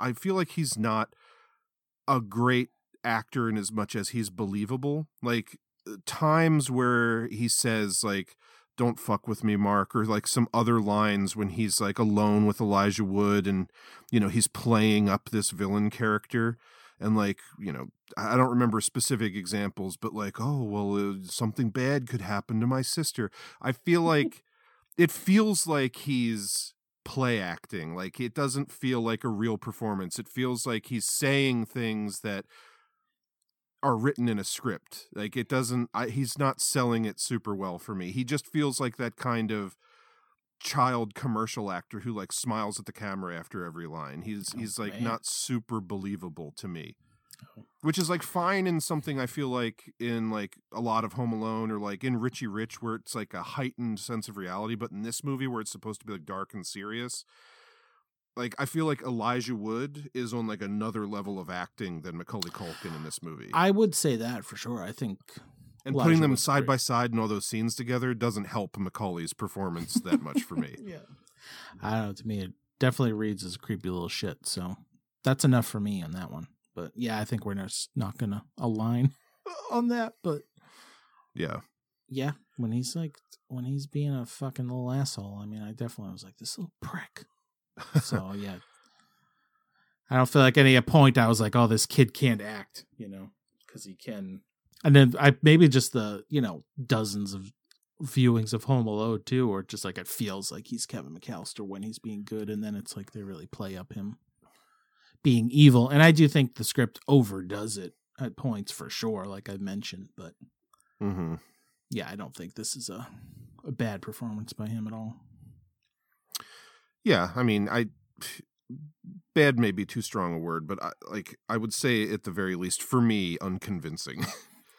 I feel like he's not a great actor in as much as he's believable. Like times where he says like, don't fuck with me, Mark, or like some other lines when he's like alone with Elijah Wood and, he's playing up this villain character and like, I don't remember specific examples, but like, oh, well, something bad could happen to my sister. I feel like it feels like he's play acting. Like it doesn't feel like a real performance. It feels like he's saying things that are written in a script. Like it doesn't, he's not selling it super well for me. He just feels like that kind of child commercial actor who like smiles at the camera after every line. He's like not super believable to me, which is like fine in something I feel like in like a lot of Home Alone or like in Richie Rich where it's like a heightened sense of reality. But in this movie where it's supposed to be like dark and serious, like, I feel like Elijah Wood is on, like, another level of acting than Macaulay Culkin in this movie. I would say that for sure. I think. And Elijah putting them side by side in all those scenes together doesn't help Macaulay's performance that much for me. Yeah. I don't know. To me, it definitely reads as a creepy little shit. So that's enough for me on that one. But, yeah, I think we're not going to align on that. But. Yeah. Yeah, when he's being a fucking little asshole. I mean, I definitely was like, this little prick. So yeah, I don't feel like at any point I was like, oh, this kid can't act, you know, because he can. And then I maybe just the, you know, dozens of viewings of Home Alone 2, or just like it feels like he's Kevin McCallister when he's being good, and then it's like they really play up him being evil. And I do think the script overdoes it at points for sure, like I mentioned, but mm-hmm. Yeah, I don't think this is a bad performance by him at all. Yeah, I mean, bad may be too strong a word, but I would say at the very least, for me, unconvincing.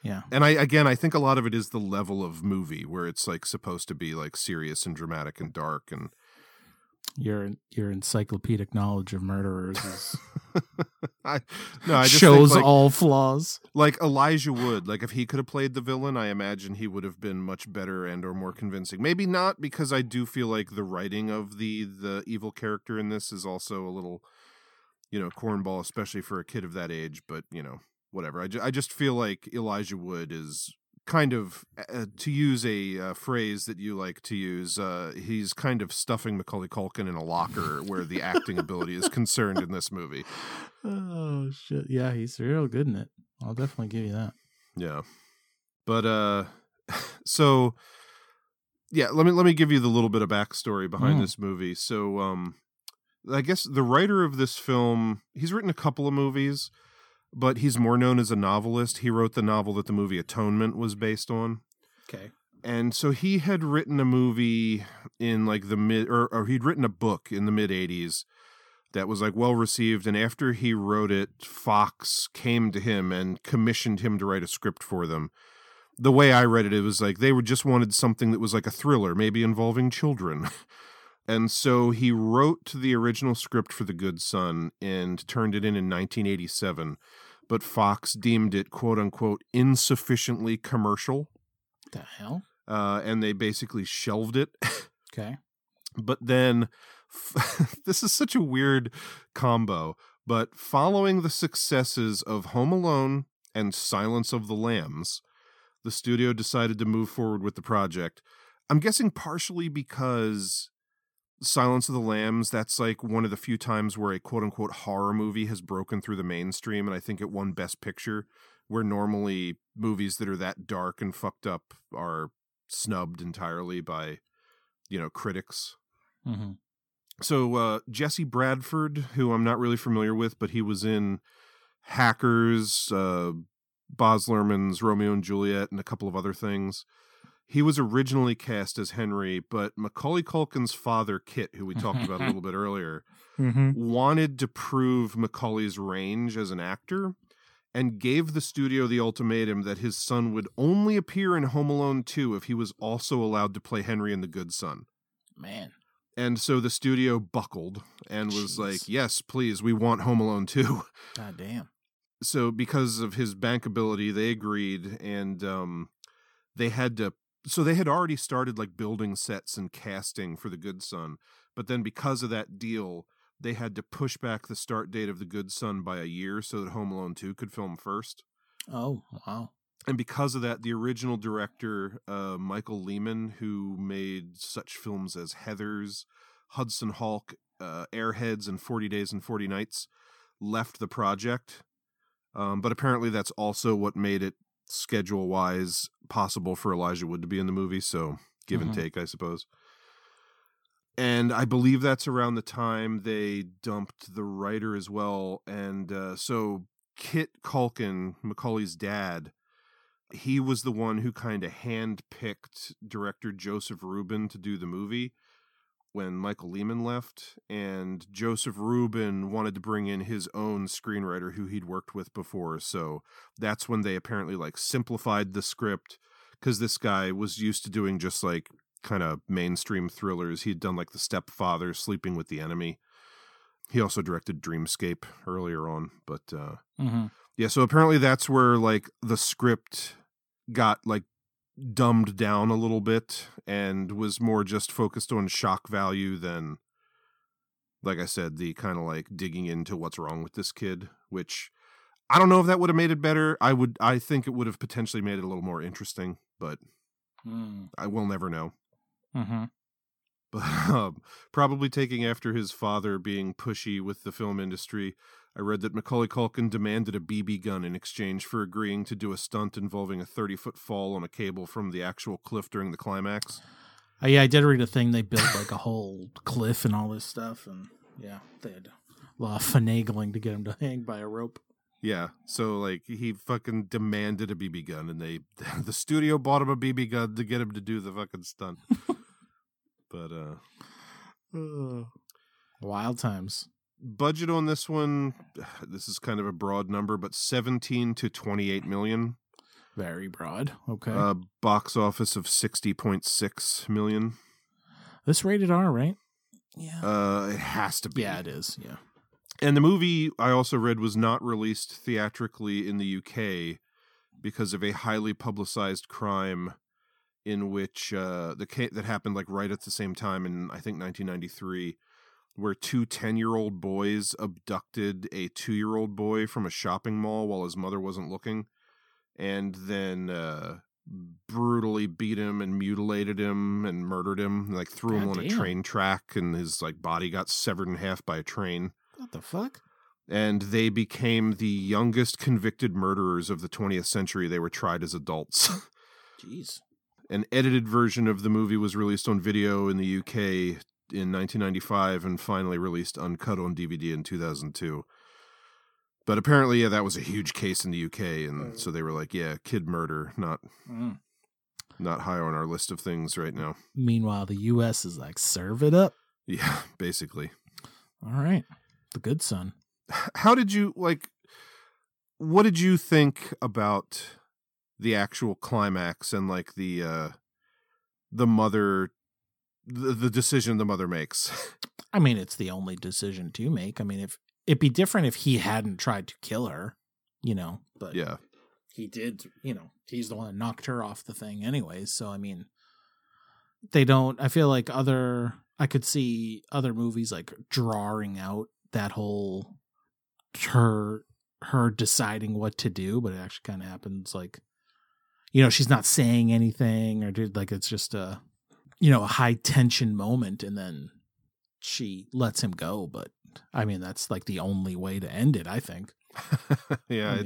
Yeah. And I think a lot of it is the level of movie where it's like supposed to be like serious and dramatic and dark, and your encyclopedic knowledge of murderers is shows think, like, all flaws. Like Elijah Wood, like if he could have played the villain, I imagine he would have been much better and or more convincing. Maybe not, because I do feel like the writing of the evil character in this is also a little, you know, cornball, especially for a kid of that age. But you know, whatever. I just feel like Elijah Wood is kind of, to use a phrase that you like to use, he's kind of stuffing Macaulay Culkin in a locker where the acting ability is concerned in this movie. Oh, shit. Yeah, he's real good in it. I'll definitely give you that. Yeah. But, so, yeah, let me give you the little bit of backstory behind this movie. So, I guess the writer of this film, he's written a couple of movies, but he's more known as a novelist. He wrote the novel that the movie Atonement was based on. Okay. And so he had written a movie in like the mid, or he'd written a book in the mid 80s that was like well received. And after he wrote it, Fox came to him and commissioned him to write a script for them. The way I read it, it was like they were just wanted something that was like a thriller, maybe involving children. And so he wrote the original script for The Good Son and turned it in 1987, but Fox deemed it, quote unquote, insufficiently commercial. The hell? And they basically shelved it. Okay. But then, this is such a weird combo, but following the successes of Home Alone and Silence of the Lambs, the studio decided to move forward with the project. I'm guessing partially because Silence of the Lambs, that's like one of the few times where a quote-unquote horror movie has broken through the mainstream, and I think it won Best Picture, where normally movies that are that dark and fucked up are snubbed entirely by, you know, critics. Mm-hmm. So Jesse Bradford, who I'm not really familiar with, but he was in Hackers, Baz Luhrmann's Romeo and Juliet, and a couple of other things. He was originally cast as Henry, but Macaulay Culkin's father, Kit, who we talked about a little bit earlier, mm-hmm. wanted to prove Macaulay's range as an actor and gave the studio the ultimatum that his son would only appear in Home Alone 2 if he was also allowed to play Henry in The Good Son. Man. And so the studio buckled and was like, yes, please, we want Home Alone 2. God damn. So because of his bankability, they agreed, and they had to. So they had already started like building sets and casting for The Good Son, but then because of that deal, they had to push back the start date of The Good Son by a year so that Home Alone 2 could film first. Oh, wow. And because of that, the original director, Michael Lehman, who made such films as Heathers, Hudson Hawk, Airheads, and 40 Days and 40 Nights, left the project. But apparently that's also what made it schedule-wise possible for Elijah Wood to be in the movie, so give mm-hmm. and take, I suppose. And I believe that's around the time they dumped the writer as well, and so Kit Culkin, Macaulay's dad, he was the one who kind of hand-picked director Joseph Rubin to do the movie when Michael Lehman left, and Joseph Rubin wanted to bring in his own screenwriter who he'd worked with before. So that's when they apparently like simplified the script, because this guy was used to doing just like kind of mainstream thrillers. He'd done like The Stepfather, Sleeping with the Enemy. He also directed Dreamscape earlier on, but mm-hmm. yeah, so apparently that's where like the script got like dumbed down a little bit and was more just focused on shock value than, like I said, the kind of like digging into what's wrong with this kid, which I don't know if that would have made it better. I think it would have potentially made it a little more interesting, but I will never know. Mm-hmm. But probably taking after his father being pushy with the film industry, I read that Macaulay Culkin demanded a BB gun in exchange for agreeing to do a stunt involving a 30-foot fall on a cable from the actual cliff during the climax. Yeah, I did read a thing. They built like a whole cliff and all this stuff, and yeah, they had a lot of finagling to get him to hang by a rope. Yeah, so like he fucking demanded a BB gun, and the studio bought him a BB gun to get him to do the fucking stunt. But wild times. Budget on this one, this is kind of a broad number, but 17 to 28 million. Very broad. Okay. Box office of 60.6 million. This rated R, right? Yeah. It has to be. Yeah, it is. Yeah. And the movie, I also read, was not released theatrically in the UK because of a highly publicized crime in which that happened like right at the same time in, I think, 1993, where two 10-year-old boys abducted a 2-year-old boy from a shopping mall while his mother wasn't looking, and then brutally beat him and mutilated him and murdered him, like threw him on a train track, and his like body got severed in half by a train. What the fuck? And they became the youngest convicted murderers of the 20th century. They were tried as adults. Jeez. An edited version of the movie was released on video in the UK in 1995 and finally released uncut on DVD in 2002. But apparently, yeah, that was a huge case in the UK, and so they were like, yeah, kid murder, not high on our list of things right now. Meanwhile, the US is like, serve it up. Yeah, basically. All right. The Good Son. How did you, like, what did you think about the actual climax and like the mother, the decision the mother makes? I mean, it's the only decision to make. I mean, if it'd be different if he hadn't tried to kill her, you know, but yeah, he did, you know, he's the one that knocked her off the thing anyways. So, I mean, I feel like I could see other movies like drawing out that whole her deciding what to do, but it actually kind of happens like, you know, she's not saying anything or like, it's just a, you know, a high tension moment, and then she lets him go. But I mean, that's like the only way to end it, I think. Yeah.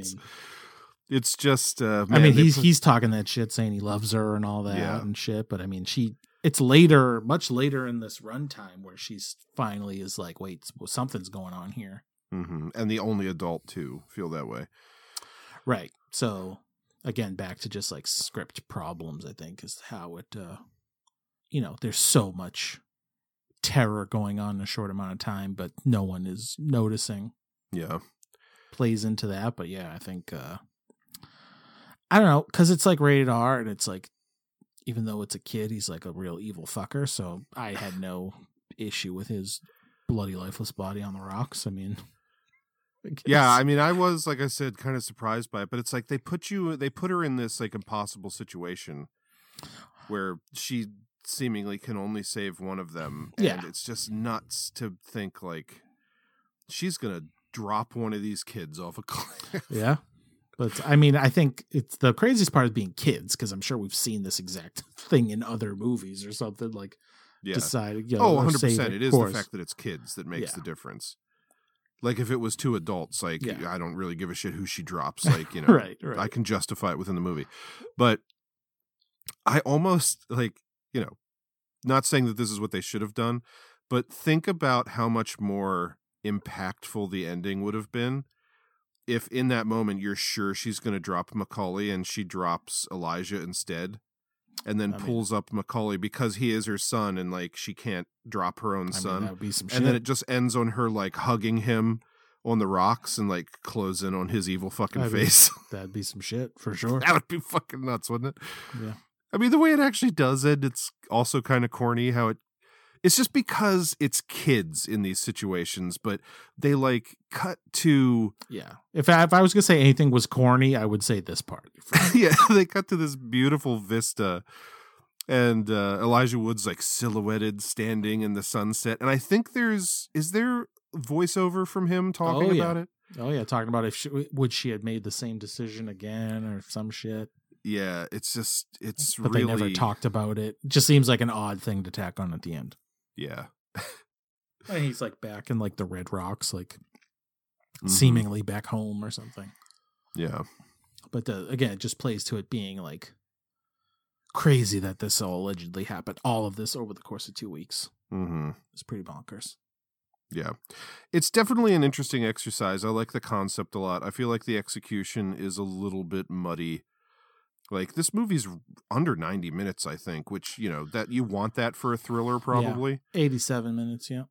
It's just, man, I mean, he's talking that shit, saying he loves her and all that and shit. But I mean, it's later, much later in this runtime where she's finally is like, wait, something's going on here. Mm-hmm. And the only adult to feel that way. Right. So again, back to just like script problems, I think, is how it, you know, there's so much terror going on in a short amount of time, but no one is noticing. Yeah. Plays into that. But yeah, I think, I don't know, because it's like rated R, and it's like, even though it's a kid, he's like a real evil fucker. So I had no issue with his bloody lifeless body on the rocks. I mean, I was, like I said, kind of surprised by it, but it's like they put her in this like impossible situation where she seemingly can only save one of them, and it's just nuts to think like she's gonna drop one of these kids off a cliff. Yeah, but I mean, I think it's the craziest part is being kids, because I'm sure we've seen this exact thing in other movies or something like. Yeah. Decided, you know, 100%. It is the fact that it's kids that makes the difference. Like if it was two adults, like I don't really give a shit who she drops. Like, you know, right. I can justify it within the movie, but I almost like, you know, not saying that this is what they should have done, but think about how much more impactful the ending would have been if in that moment you're sure she's going to drop Macaulay and she drops Elijah instead. And then pulls up Macaulay because he is her son, and like she can't drop her own son. That would be some shit. And then it just ends on her like hugging him on the rocks and like close in on his evil fucking face. That'd be some shit for sure. That would be fucking nuts, wouldn't it? Yeah. I mean, the way it actually does end, it's also kind of corny how it's just because it's kids in these situations, but they like cut to. Yeah. If I was going to say anything was corny, I would say this part. Yeah. They cut to this beautiful vista, and Elijah Wood's like silhouetted standing in the sunset. And I think is there voiceover from him talking about it? Oh yeah. Talking about if she had made the same decision again or some shit. Yeah, it's just, it's but really... But they never talked about it. It just seems like an odd thing to tack on at the end. Yeah. And he's like back in like the Red Rocks, like seemingly back home or something. Yeah. But again, it just plays to it being like crazy that this all allegedly happened. All of this over the course of 2 weeks. Mm-hmm. It's pretty bonkers. Yeah. It's definitely an interesting exercise. I like the concept a lot. I feel like the execution is a little bit muddy. Like, this movie's under 90 minutes, I think, which, you know, that you want that for a thriller, probably. Yeah. 87 minutes, yeah.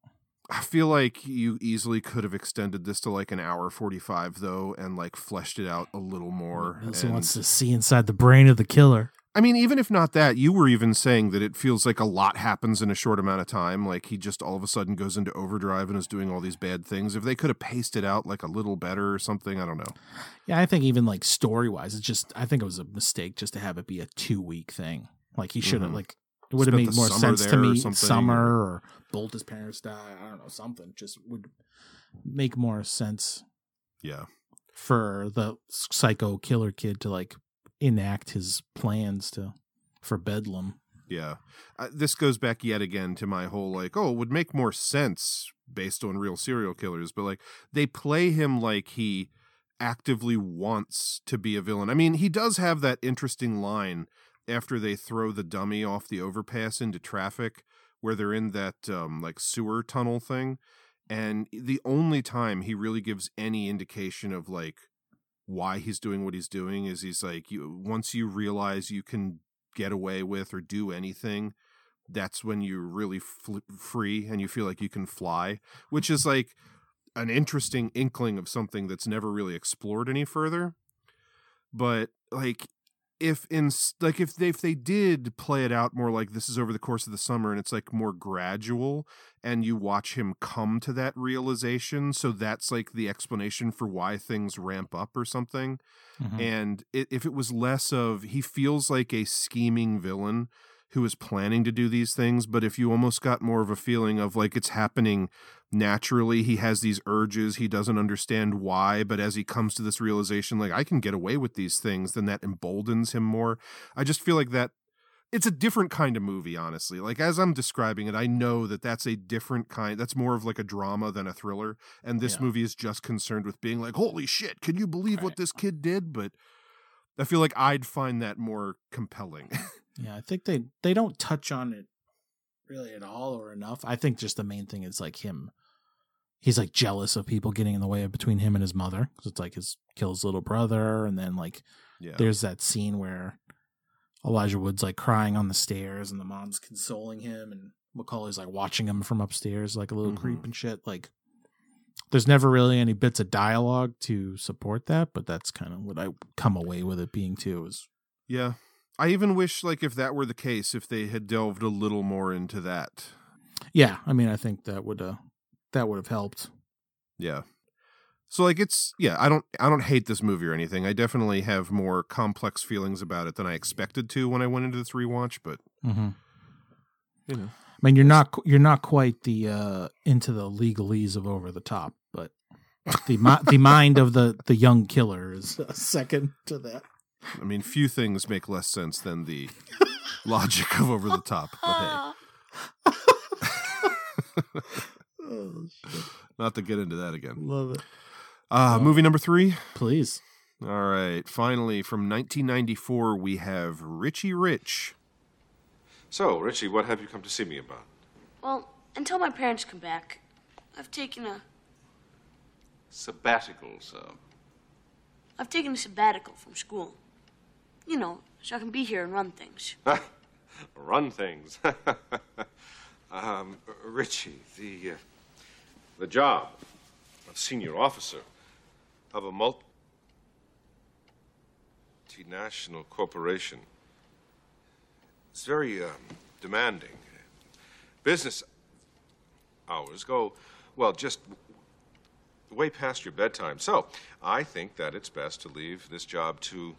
I feel like you easily could have extended this to like an hour 45, though, and like fleshed it out a little more. He wants to see inside the brain of the killer. I mean, even if not that, you were even saying that it feels like a lot happens in a short amount of time. Like, he just all of a sudden goes into overdrive and is doing all these bad things. If they could have paced it out like a little better or something, I don't know. Yeah, I think even like story-wise, it's just, I think it was a mistake just to have it be a 2-week thing. Like, he should have, like, it would have made more sense to me. Summer or both his parents die. I don't know, something just would make more sense. Yeah. For the psycho killer kid to like enact his plans for Bedlam. Yeah. This goes back yet again to my whole like, oh, it would make more sense based on real serial killers, but like they play him like he actively wants to be a villain. I mean, he does have that interesting line after they throw the dummy off the overpass into traffic where they're in that like sewer tunnel thing. And the only time he really gives any indication of like why he's doing what he's doing is he's like, once you realize you can get away with or do anything, that's when you're really free and you feel like you can fly, which is like an interesting inkling of something that's never really explored any further. But like, if they did play it out more like this is over the course of the summer and it's like more gradual and you watch him come to that realization, so that's like the explanation for why things ramp up or something. Mm-hmm. And if it was less of he feels like a scheming villain who is planning to do these things, but if you almost got more of a feeling of like it's happening naturally, he has these urges, he doesn't understand why, but as he comes to this realization, like, I can get away with these things, then that emboldens him more. I just feel like that it's a different kind of movie, honestly. Like, as I'm describing it, I know that that's a different kind. That's more of like a drama than a thriller. And this movie is just concerned with being like, holy shit, can you believe what this kid did? But I feel like I'd find that more compelling. Yeah, I think they don't touch on it really at all or enough. I think just the main thing is like him. He's like jealous of people getting in the way of between him and his mother. Because it's like his kills little brother. And then like there's that scene where Elijah Wood's like crying on the stairs and the mom's consoling him. And Macaulay's like watching him from upstairs like a little creep and shit. Like there's never really any bits of dialogue to support that. But that's kind of what I come away with it being too. Yeah. I even wish, like, if that were the case, if they had delved a little more into that. Yeah, I mean, I think that would have helped. Yeah. So, like, it's I don't hate this movie or anything. I definitely have more complex feelings about it than I expected to when I went into this rewatch. But you know, I mean, you're not quite the into the legalese of over the top, but the mind of the young killer is second to that. I mean, few things make less sense than the logic of over the top. But hey. Oh, shit. Not to get into that again. Love it. Movie number 3. Please. All right. Finally, from 1994, we have Richie Rich. So, Richie, what have you come to see me about? Well, until my parents come back, I've taken a... sabbatical, sir. I've taken a sabbatical from school. You know, so I can be here and run things. Run things? Richie, the job of senior officer of a multinational corporation is very demanding. Business hours go, well, just way past your bedtime. So I think that it's best to leave this job to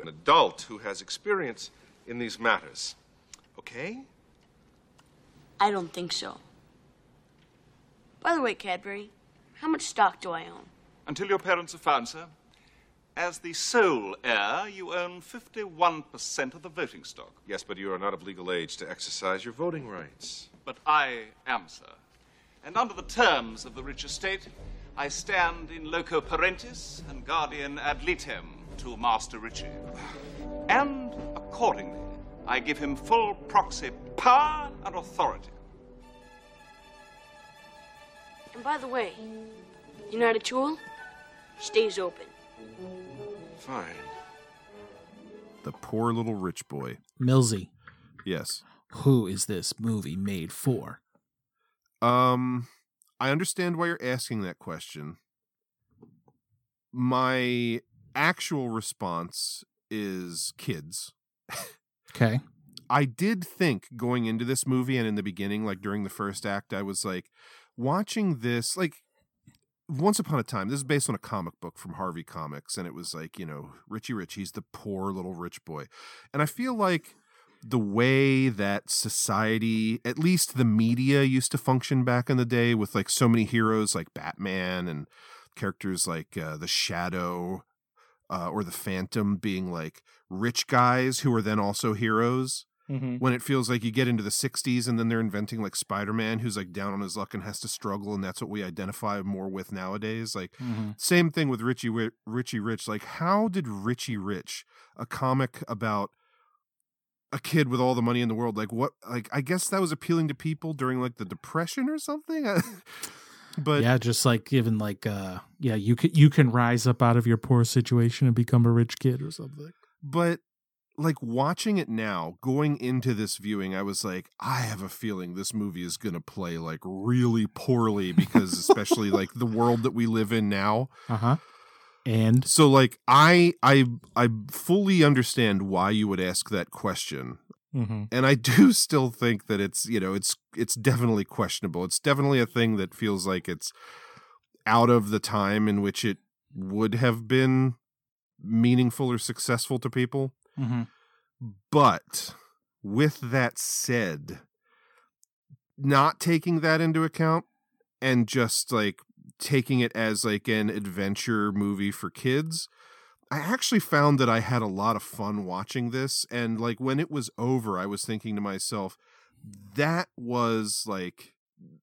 an adult who has experience in these matters. Okay? I don't think so. By the way, Cadbury, how much stock do I own? Until your parents are found, sir, As the sole heir, you own 51% of the voting stock. Yes, but you are not of legal age to exercise your voting rights. But I am, sir. And under the terms of the rich estate, I stand in loco parentis and guardian ad litem to Master Richie. And accordingly, I give him full proxy power and authority. And by the way, you know how to tool? Stays open. Fine. The poor little rich boy. Millsy. Yes. Who is this movie made for? I understand why you're asking that question. My actual response is kids. Okay. I did think going into this movie and in the beginning, like during the first act, I was like, watching this, like, once upon a time, this is based on a comic book from Harvey Comics, and it was like, you know, Richie Rich, he's the poor little rich boy. And I feel like the way that society, at least the media, used to function back in the day with, like, so many heroes like Batman and characters like the Shadow or the Phantom being, like, rich guys who are then also heroes. Mm-hmm. When it feels like you get into the 60s and then they're inventing like Spider-Man, who's like down on his luck and has to struggle, and that's what we identify more with nowadays. Like, mm-hmm. Same thing with Richie Rich. Like, how did Richie Rich, a comic about a kid with all the money in the world, like what? Like, I guess that was appealing to people during like the Depression or something. But yeah, just like given like yeah, you can rise up out of your poor situation and become a rich kid or something. But like watching it now, going into this viewing, I was like, I have a feeling this movie is going to play like really poorly because especially like the world that we live in now. Uh-huh. And so like I fully understand why you would ask that question. Mm-hmm. And I do still think that it's, you know, it's definitely questionable. It's definitely a thing that feels like it's out of the time in which it would have been meaningful or successful to people. Mm-hmm. But with that said, not taking that into account and just like taking it as like an adventure movie for kids, I actually found that I had a lot of fun watching this. And like when it was over, I was thinking to myself, that was like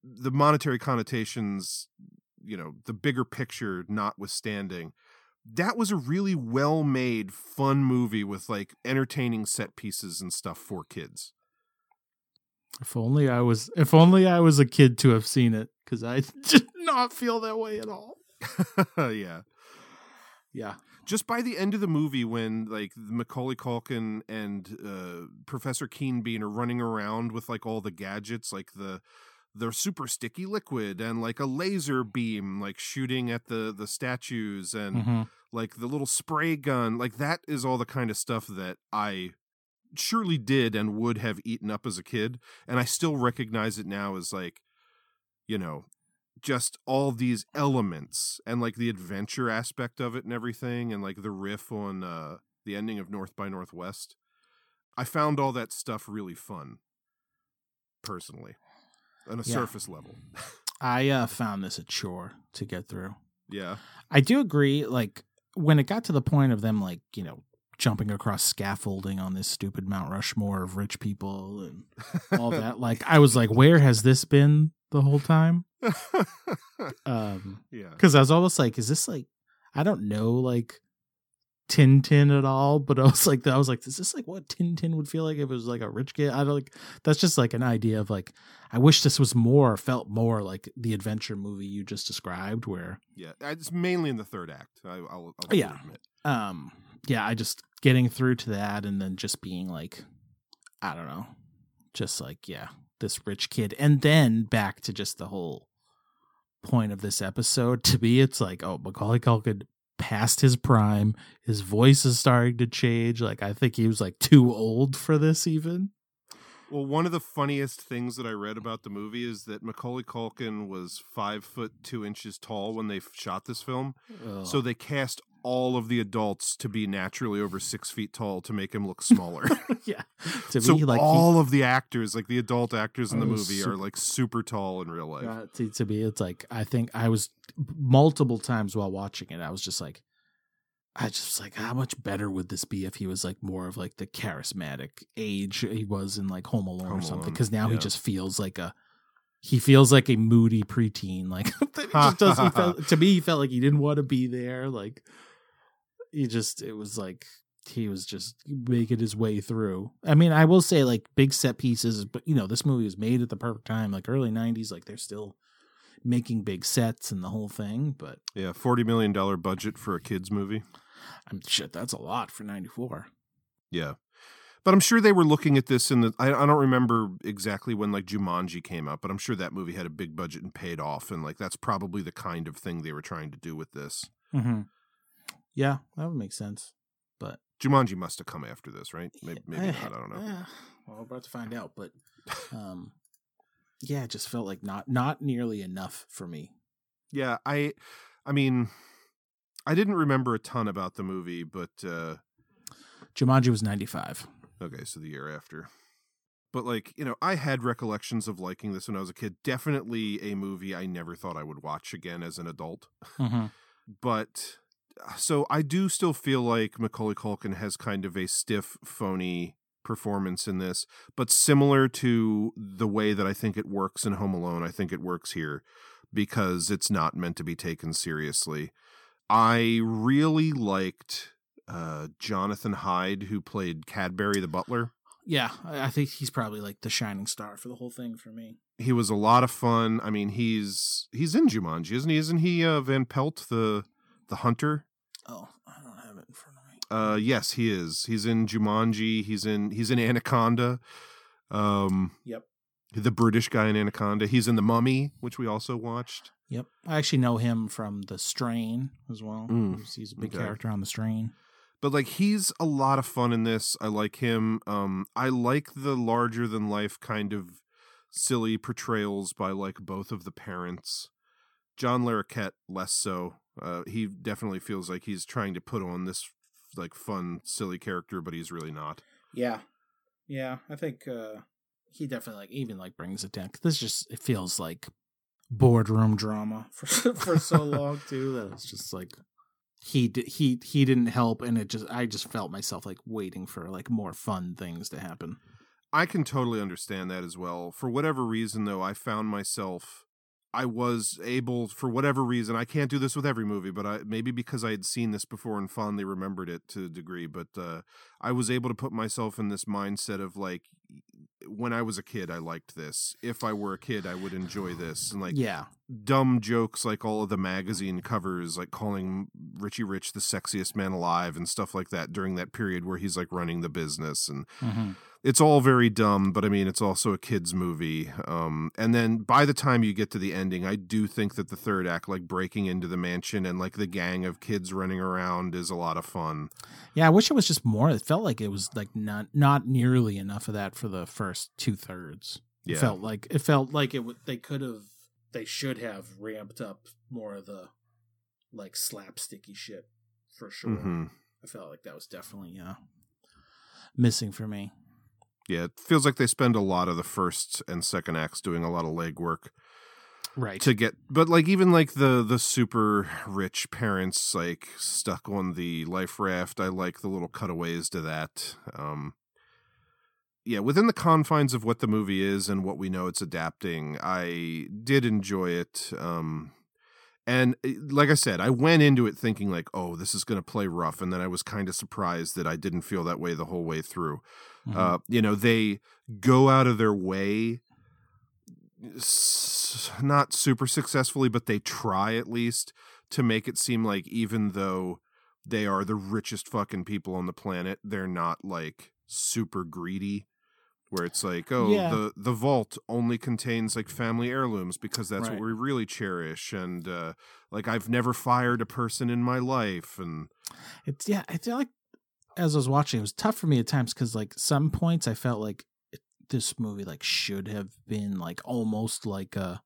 the monetary connotations, you know, the bigger picture notwithstanding. That was a really well-made, fun movie with, like, entertaining set pieces and stuff for kids. If only I was a kid to have seen it, because I did not feel that way at all. Yeah. Yeah. Just by the end of the movie when, like, Macaulay Culkin and Professor Keenbean are running around with, like, all the gadgets, like the super sticky liquid and like a laser beam, like shooting at the statues and mm-hmm. like the little spray gun, like that is all the kind of stuff that I surely did and would have eaten up as a kid. And I still recognize it now as like, you know, just all these elements and like the adventure aspect of it and everything. And like the riff on the ending of North by Northwest. I found all that stuff really fun personally. On a surface level. I found this a chore to get through. Yeah. I do agree, like, when it got to the point of them, like, you know, jumping across scaffolding on this stupid Mount Rushmore of rich people and all that, like, I was like, where has this been the whole time? Yeah. Because I was almost like, is this, like, I don't know, like, Tintin at all, but I was like, is this like what Tintin would feel like if it was like a rich kid? I don't like, that's just like an idea of like, I wish this was felt more like the adventure movie you just described where. Yeah. It's mainly in the third act. I'll yeah. Admit. Yeah. I just getting through to that and then just being like, I don't know, just like, yeah, this rich kid. And then back to just the whole point of this episode to me, it's like, oh, Macaulay Culkin past his prime, his voice is starting to change. Like, I think he was like too old for this even. Well, one of the funniest things that I read about the movie is that Macaulay Culkin was 5'2" tall when they shot this film. Ugh. So they cast all of the adults to be naturally over 6 feet tall to make him look smaller. Yeah. So me, like, all of the actors, like the adult actors in the movie are like super tall in real life. To me, it's like, I think I was multiple times while watching it, I was just like, I just like, how much better would this be if he was like more of like the charismatic age he was in like Home Alone or something? Because now he just feels like he feels like a moody preteen. Like it just doesn't to me, he felt like he didn't want to be there. Like it was like he was just making his way through. I mean, I will say like big set pieces, but you know, this movie was made at the perfect time, like early 90s, like they're still making big sets and the whole thing. But yeah, $40 million budget for a kids movie. I'm shit. That's a lot for '94. Yeah, but I'm sure they were looking at this in the. I don't remember exactly when like Jumanji came out, but I'm sure that movie had a big budget and paid off, and like that's probably the kind of thing they were trying to do with this. Mm-hmm. Yeah, that would make sense. But Jumanji must have come after this, right? Maybe not. I don't know. Yeah, well, we're about to find out, but yeah, it just felt like not nearly enough for me. Yeah, I mean. I didn't remember a ton about the movie, but... Jumanji was 95. Okay, so the year after. But, like, you know, I had recollections of liking this when I was a kid. Definitely a movie I never thought I would watch again as an adult. Mm-hmm. But, so I do still feel like Macaulay Culkin has kind of a stiff, phony performance in this. But similar to the way that I think it works in Home Alone, I think it works here. Because it's not meant to be taken seriously. I really liked Jonathan Hyde, who played Cadbury the butler. Yeah, I think he's probably like the shining star for the whole thing for me. He was a lot of fun. I mean, he's in Jumanji, isn't he? Isn't he Van Pelt, the hunter? Oh, I don't have it in front of me. Yes, he is. He's in Jumanji. He's in Anaconda. Yep. The British guy in Anaconda. He's in The Mummy, which we also watched. Yep. I actually know him from The Strain as well. He's a big character on The Strain. But, like, he's a lot of fun in this. I like him. I like the larger-than-life kind of silly portrayals by, like, both of the parents. John Larroquette, less so. He definitely feels like he's trying to put on this, like, fun, silly character, but he's really not. Yeah. Yeah, I think... he definitely like even like brings it down. This just it feels like boardroom drama for so long too that it's just like he didn't help, and I just felt myself like waiting for like more fun things to happen. I can totally understand that as well. For whatever reason though, I was able for whatever reason, I can't do this with every movie, but maybe because I had seen this before and fondly remembered it to a degree, but I was able to put myself in this mindset of like, when I was a kid, I liked this. If I were a kid, I would enjoy this. And like dumb jokes, like all of the magazine covers, like calling Richie Rich the sexiest man alive and stuff like that during that period where he's like running the business. And it's all very dumb, but I mean, it's also a kid's movie. And then by the time you get to the ending, I do think that the third act, like breaking into the mansion and like the gang of kids running around is a lot of fun. Yeah. I wish it was just more. It felt like it was like not nearly enough of that for the first 2/3. Yeah. It felt like they should have ramped up more of the like slapsticky shit for sure. Mm-hmm. I felt like that was definitely missing for me. Yeah, it feels like they spend a lot of the first and second acts doing a lot of legwork. Right. But like even like the super rich parents like stuck on the life raft. I like the little cutaways to that. Yeah, within the confines of what the movie is and what we know it's adapting, I did enjoy it. And like I said, I went into it thinking like, oh, this is going to play rough. And then I was kind of surprised that I didn't feel that way the whole way through. Mm-hmm. You know, they go out of their way, not super successfully, but they try at least to make it seem like even though they are the richest fucking people on the planet, they're not like super greedy. Where it's like, the vault only contains, like, family heirlooms because that's what we really cherish. And, like, I've never fired a person in my life. And I feel like as I was watching, it was tough for me at times because, like, some points I felt like this movie, like, should have been, like, almost like a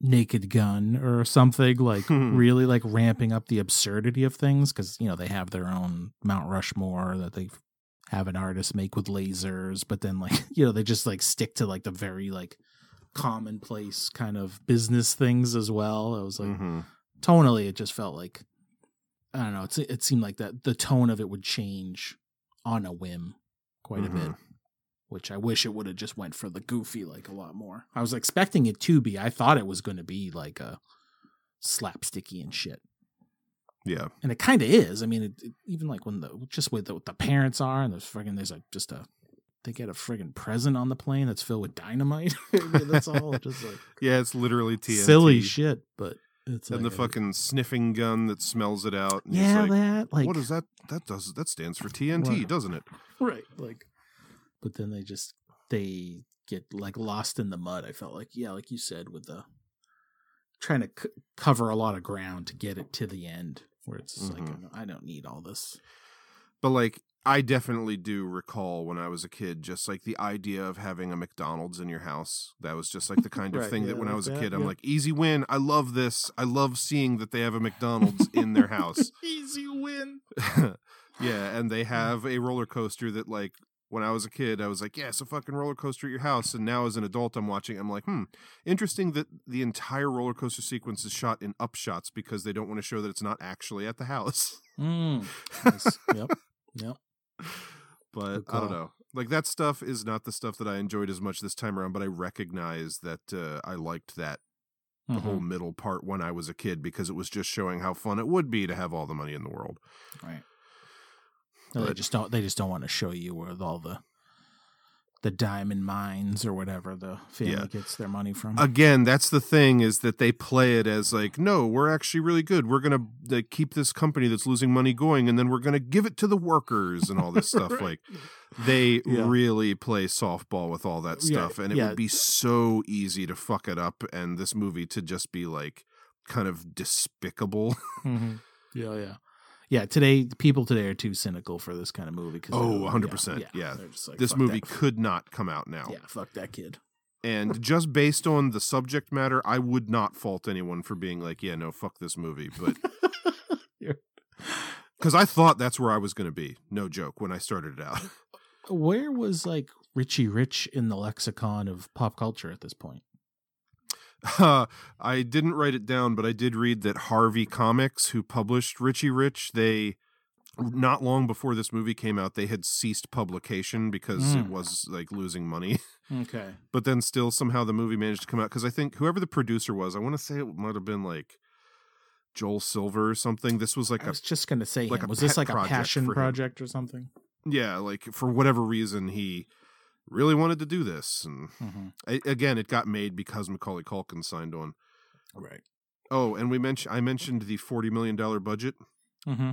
Naked Gun or something. Like, really, like, ramping up the absurdity of things because, you know, they have their own Mount Rushmore that they've have an artist make with lasers, but then like, you know, they just like stick to like the very like commonplace kind of business things as well. I was like, tonally, it just felt like I don't know. It seemed like that the tone of it would change on a whim quite a bit, which I wish it would have just went for the goofy, like, a lot more. I was expecting it to be. I thought it was going to be like a slapsticky and shit. Yeah. And it kind of is. I mean, it, even like when the parents are and they get a friggin' present on the plane that's filled with dynamite. That's all. Just like, yeah, it's literally TNT. Silly shit, but it's and like the fucking sniffing gun that smells it out. And yeah, like, that. Like, what is that? That stands for TNT, well, doesn't it? Right. Like, but then they get like lost in the mud. I felt like, yeah, like you said, with the trying to cover a lot of ground to get it to the end, where it's just like, I don't need all this. But like, I definitely do recall when I was a kid, just like the idea of having a McDonald's in your house. That was just like the kind of right, thing that when I was a kid, I'm like, easy win. I love this. I love seeing that they have a McDonald's in their house. Easy win. Yeah. And they have a roller coaster that, like, when I was a kid, I was like, yeah, it's a fucking roller coaster at your house. And now as an adult, I'm like, interesting that the entire roller coaster sequence is shot in upshots because they don't want to show that it's not actually at the house. Nice. Yep. But I don't know. Like, that stuff is not the stuff that I enjoyed as much this time around, but I recognize that I liked that the whole middle part when I was a kid because it was just showing how fun it would be to have all the money in the world. Right. No, but they just don't want to show you with all the diamond mines or whatever the family gets their money from. Again, that's the thing, is that they play it as like, no, we're actually really good. We're going to keep this company that's losing money going, and then we're going to give it to the workers and all this stuff. Like, they really play softball with all that stuff, and it would be so easy to fuck it up and this movie to just be like kind of despicable. Yeah, today, people today are too cynical for this kind of movie. 'Cause 100%. Like, this movie could not come out now. Yeah, fuck that kid. And just based on the subject matter, I would not fault anyone for being like, yeah, no, fuck this movie. But because I thought that's where I was going to be, no joke, when I started it out. Where was, like, Richie Rich in the lexicon of pop culture at this point? I didn't write it down, but I did read that Harvey Comics, who published Richie Rich, they, not long before this movie came out, they had ceased publication because it was like losing money. Okay. But then still somehow the movie managed to come out, because I think whoever the producer was, I want to say it might have been like Joel Silver or something. This was like, I was just going to say, like, was this like a passion project or something? Yeah. Like, for whatever reason, he really wanted to do this, and again, it got made because Macaulay Culkin signed on. Right. Oh, and I mentioned the $40 million budget. $8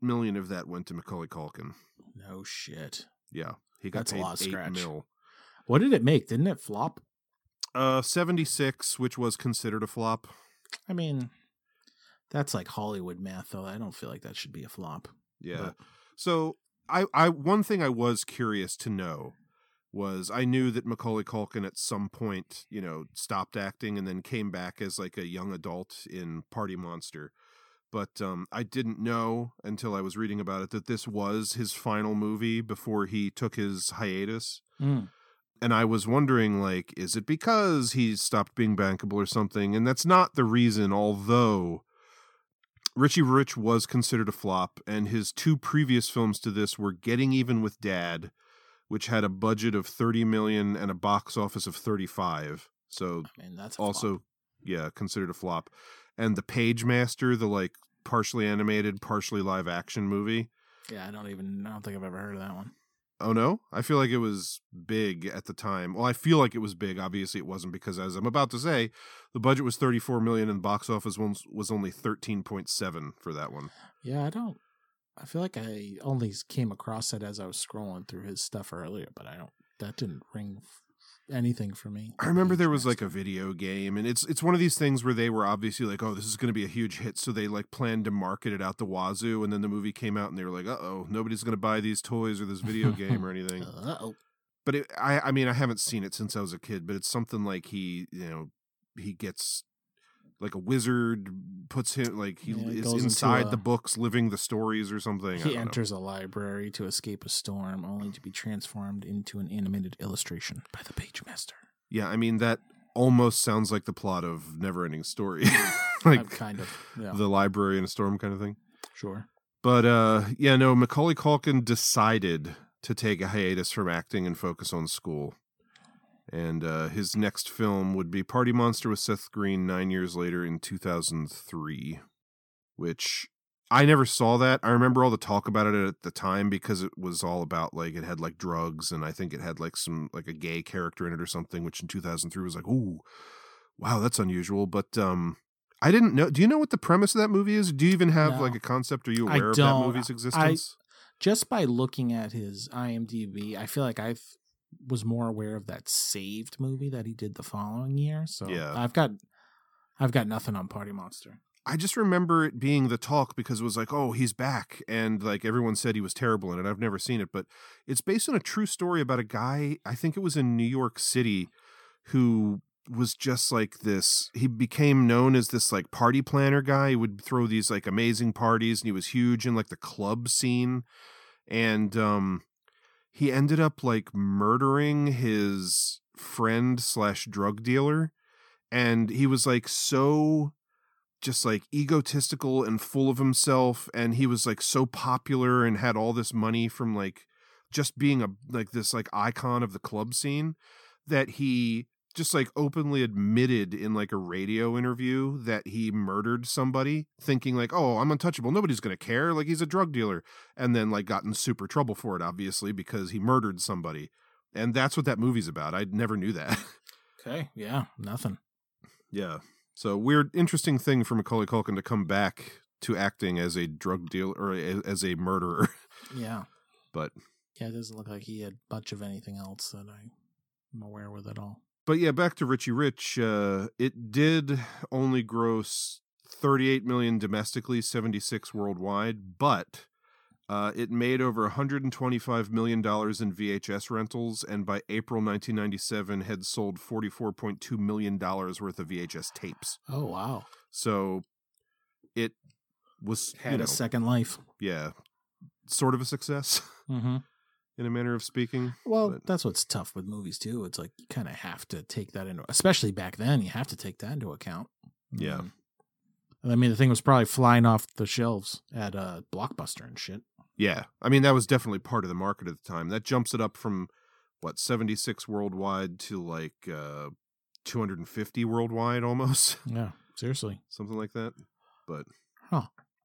million of that went to Macaulay Culkin. No shit. Yeah, he got paid $8 million. What did it make? Didn't it flop? 76, which was considered a flop. I mean, that's like Hollywood math, though. I don't feel like that should be a flop. Yeah. But... So I one thing I was curious to know was, I knew that Macaulay Culkin at some point, you know, stopped acting and then came back as like a young adult in Party Monster. But I didn't know until I was reading about it that this was his final movie before he took his hiatus. And I was wondering, like, is it because he stopped being bankable or something? And that's not the reason, although Richie Rich was considered a flop, and his two previous films to this were Getting Even with Dad, which had a budget of $30 million and a box office of 35. So that's also flop. Yeah, considered a flop. And The Page Master, the like partially animated, partially live action movie. Yeah, I don't think I've ever heard of that one. Oh no? I feel like it was big at the time. Well, I feel like it was big. Obviously it wasn't, because as I'm about to say, the budget was $34 million and the box office was only 13.7 for that one. Yeah, I feel like I only came across it as I was scrolling through his stuff earlier, but that didn't ring anything for me. I remember there was like a video game, and it's one of these things where they were obviously like, oh, this is going to be a huge hit. So they like planned to market it out the wazoo. And then the movie came out and they were like, uh-oh, nobody's going to buy these toys or this video game or anything. Uh-oh. But I haven't seen it since I was a kid, but it's something like he gets... like a wizard puts him, like he is inside the books living the stories or something. He enters a library to escape a storm, only to be transformed into an animated illustration by the Page Master. Yeah, I mean, that almost sounds like the plot of Neverending Story. Like, kind of. Yeah. The library in a storm kind of thing. Sure. But yeah, no, Macaulay Culkin decided to take a hiatus from acting and focus on school. And his next film would be Party Monster with Seth Green 9 years later in 2003, which I never saw that. I remember all the talk about it at the time because it was all about, like, it had, like, drugs, and I think it had, like, some, like, a gay character in it or something, which in 2003 was like, ooh, wow, that's unusual. But I didn't know. Do you know what the premise of that movie is? Do you even have, like, a concept? Are you aware of that movie's existence? Just by looking at his IMDb, I feel like I've was more aware of that saved movie that he did the following year. So yeah. I've got nothing on Party Monster. I just remember it being the talk because it was like, oh, he's back. And like everyone said he was terrible in it. I've never seen it, but it's based on a true story about a guy, I think it was in New York City, who was just like this. He became known as this like party planner guy. He would throw these like amazing parties and he was huge in like the club scene. And, he ended up like murdering his friend / drug dealer. And he was like, so just like egotistical and full of himself. And he was like so popular and had all this money from like just being a, like this like icon of the club scene that he just like openly admitted in like a radio interview that he murdered somebody thinking like, oh, I'm untouchable. Nobody's going to care. Like he's a drug dealer. And then like got in super trouble for it, obviously, because he murdered somebody. And that's what that movie's about. I never knew that. Okay. Yeah. Nothing. Yeah. So weird, interesting thing for Macaulay Culkin to come back to acting as a drug dealer or as a murderer. Yeah. But yeah, it doesn't look like he had much of anything else that I'm aware with at all. But yeah, back to Richie Rich, it did only gross $38 million domestically, $76 million worldwide, but it made over $125 million in VHS rentals, and by April 1997 had sold $44.2 million worth of VHS tapes. Oh, wow. So it was... Had a second life. Yeah. Sort of a success. Mm-hmm. In a manner of speaking. Well, that's what's tough with movies, too. It's like you kind of have to take that into, especially back then, you have to take that into account. Yeah. I mean, the thing was probably flying off the shelves at Blockbuster and shit. Yeah. I mean, that was definitely part of the market at the time. That jumps it up from, what, 76 worldwide to like 250 worldwide almost. Yeah, seriously. Something like that. But... Huh.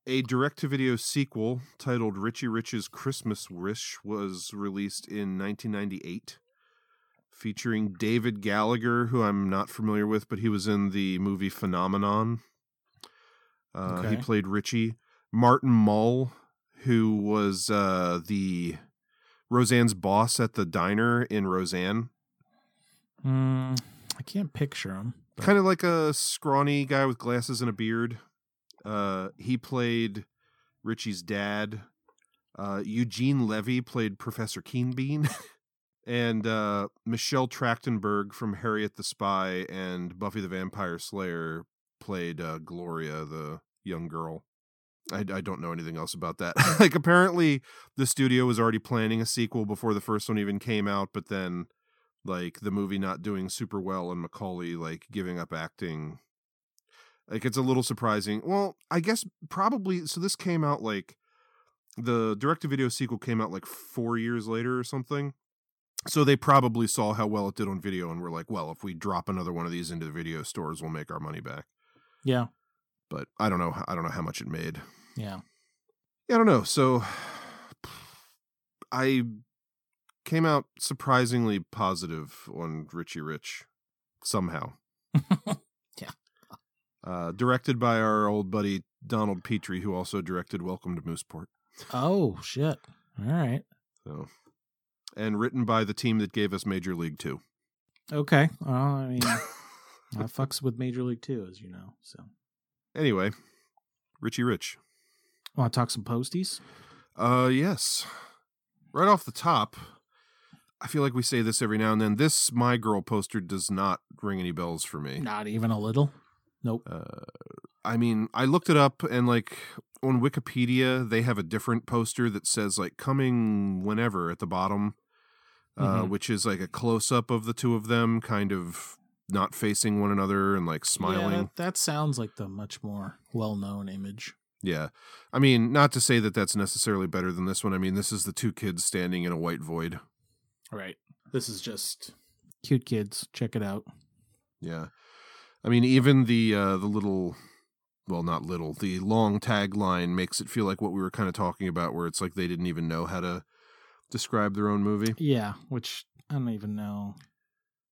A direct-to-video sequel titled Richie Rich's Christmas Wish was released in 1998, featuring David Gallagher, who I'm not familiar with, but he was in the movie Phenomenon. He played Richie. Martin Mull, who was the Roseanne's boss at the diner in Roseanne. I can't picture him. But... Kind of like a scrawny guy with glasses and a beard. He played Richie's dad. Eugene Levy played Professor Keenbean. And Michelle Trachtenberg from Harriet the Spy and Buffy the Vampire Slayer played Gloria, the young girl. I don't know anything else about that. Like, apparently, the studio was already planning a sequel before the first one even came out, but then, like, the movie not doing super well and Macaulay, like, giving up acting... Like, it's a little surprising. Well, I guess probably... So this came out, like... The direct-to-video sequel came out, like, 4 years later or something. So they probably saw how well it did on video and were like, well, if we drop another one of these into the video stores, we'll make our money back. Yeah. But I don't know. I don't know how much it made. Yeah. Yeah, I don't know. So I came out surprisingly positive on Richie Rich. Somehow. Yeah. Directed by our old buddy Donald Petrie, who also directed Welcome to Mooseport. Oh, shit. All right. So, and written by the team that gave us Major League 2. Okay. Well, I mean, I fucks with Major League 2, as you know. So, anyway, Richie Rich. Want to talk some posties? Yes. Right off the top, I feel like we say this every now and then. This My Girl poster does not ring any bells for me. Not even a little? Nope. I mean, I looked it up and like on Wikipedia, they have a different poster that says like coming whenever at the bottom, which is like a close up of the two of them kind of not facing one another and like smiling. Yeah, that sounds like the much more well known image. Yeah. I mean, not to say that that's necessarily better than this one. I mean, this is the two kids standing in a white void. Right. This is just cute kids. Check it out. Yeah. I mean, even the little, well, not little, the long tagline makes it feel like what we were kind of talking about, where it's like they didn't even know how to describe their own movie. Yeah, which I don't even know.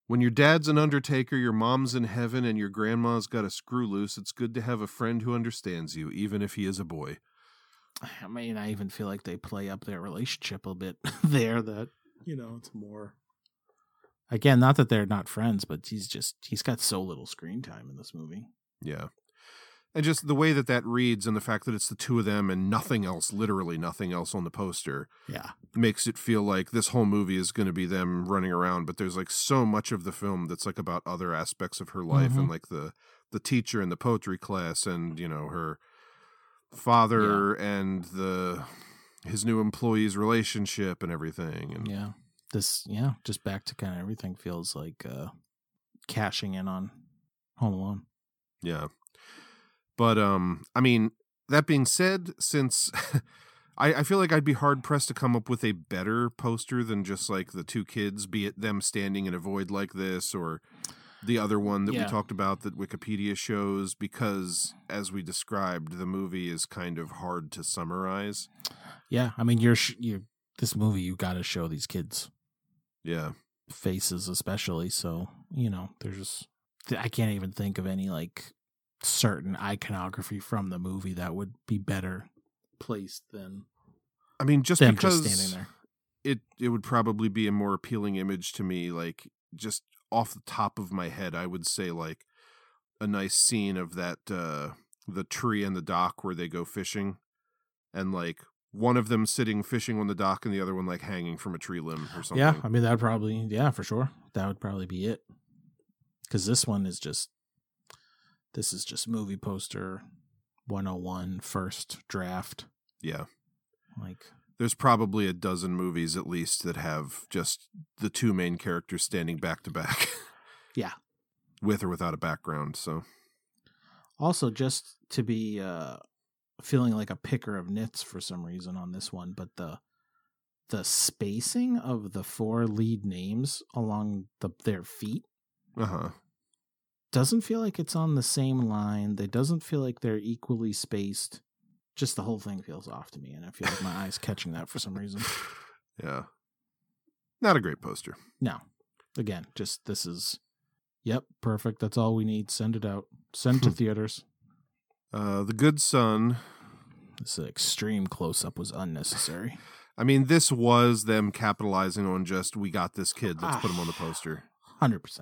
When your dad's an undertaker, your mom's in heaven, and your grandma's got a screw loose, it's good to have a friend who understands you, even if he is a boy. I mean, I even feel like they play up their relationship a bit there, that, you know, it's more... Again, not that they're not friends, but he's got so little screen time in this movie. Yeah. And just the way that that reads and the fact that it's the two of them and nothing else, literally nothing else on the poster. Yeah. Makes it feel like this whole movie is going to be them running around. But there's like so much of the film that's like about other aspects of her life, mm-hmm. and like the teacher and the poetry class and, you know, her father, yeah. and his new employee's relationship and everything. And yeah. This, yeah, just back to kind of everything feels like cashing in on Home Alone. Yeah. But, I mean, that being said, since I feel like I'd be hard-pressed to come up with a better poster than just, like, the two kids, be it them standing in a void like this or the other one that we talked about that Wikipedia shows, because, as we described, the movie is kind of hard to summarize. Yeah, I mean, this movie, you got to show these kids. Yeah. Faces especially. So, you know, there's just, I can't even think of any like certain iconography from the movie that would be better placed than, I mean, just because just standing there. It would probably be a more appealing image to me. Like just off the top of my head, I would say like a nice scene of that, the tree and the dock where they go fishing and like, one of them sitting fishing on the dock and the other one like hanging from a tree limb or something. Yeah, I mean, that'd probably, yeah, for sure. That would probably be it. Because this one is just, this is just movie poster 101, first draft. Yeah. Like, there's probably a dozen movies at least that have just the two main characters standing back to back. Yeah. With or without a background, so. Also, just to be... feeling like a picker of nits for some reason on this one, but the spacing of the four lead names along their feet doesn't feel like it's on the same line. They doesn't feel like they're equally spaced. Just the whole thing feels off to me, and I feel like my eyes catching that for some reason. Yeah. Not a great poster. No. Again, just this is, yep, perfect. That's all we need. Send it out. Send to theaters. The Good Son. This extreme close-up was unnecessary. I mean, this was them capitalizing on just, we got this kid, let's put him on the poster. 100%.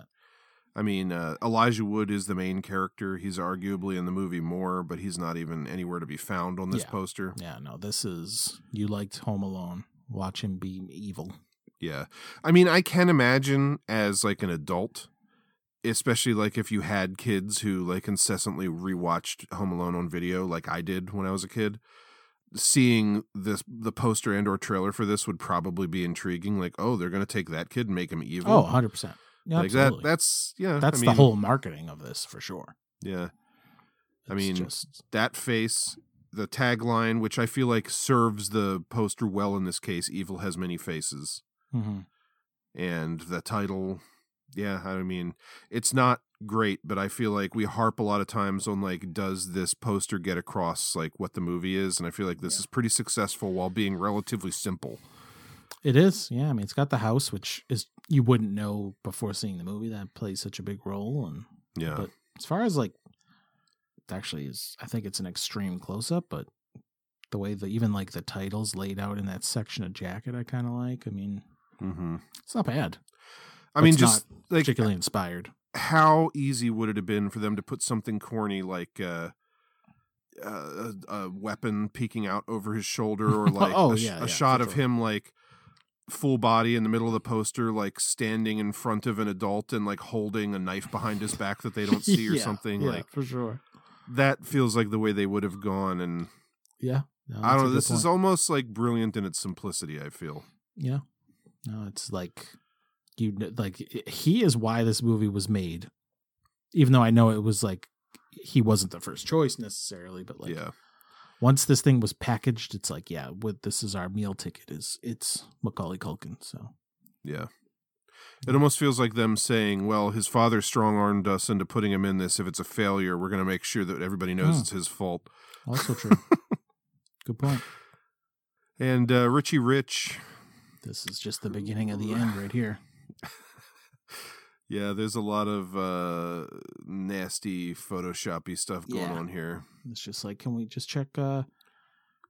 I mean, Elijah Wood is the main character. He's arguably in the movie more, but he's not even anywhere to be found on this poster. Yeah, no, this is, you liked Home Alone. Watch him be evil. Yeah. I mean, I can imagine as like an adult... Especially, like, if you had kids who, like, incessantly rewatched Home Alone on video, like I did when I was a kid, seeing the poster and or trailer for this would probably be intriguing. Like, oh, they're going to take that kid and make him evil. Oh, 100%. Yeah, like, absolutely. That's, yeah. That's the whole marketing of this, for sure. Yeah. I mean, just... that face, the tagline, which I feel like serves the poster well in this case, Evil Has Many Faces. Mm-hmm. And the title... Yeah, I mean, it's not great, but I feel like we harp a lot of times on, like, does this poster get across, like, what the movie is? And I feel like this is pretty successful while being relatively simple. It is, yeah. I mean, it's got the house, which is you wouldn't know before seeing the movie. That plays such a big role. And yeah. But as far as, like, it actually is, I think it's an extreme close-up, but the way that even, like, the titles laid out in that section of jacket I kind of like. I mean, it's not bad. I mean, just like particularly inspired. How easy would it have been for them to put something corny like a weapon peeking out over his shoulder, or like a shot of him like full body in the middle of the poster, like standing in front of an adult and like holding a knife behind his back that they don't see or something. Yeah, like for sure, that feels like the way they would have gone. And yeah, no, I don't know. This is almost like brilliant in its simplicity. I feel. Yeah. No, it's like. You like he is why this movie was made, even though I know it was like he wasn't the first choice necessarily, but like once this thing was packaged, it's like, yeah, this is our meal ticket. It's Macaulay Culkin. So yeah, it almost feels like them saying, well, his father strong-armed us into putting him in this. If it's a failure, we're going to make sure that everybody knows it's his fault. Also true. Good point. And Richie Rich. This is just the beginning of the end right here. Yeah, there's a lot of nasty Photoshop-y stuff going on here. It's just like, can we just check? Can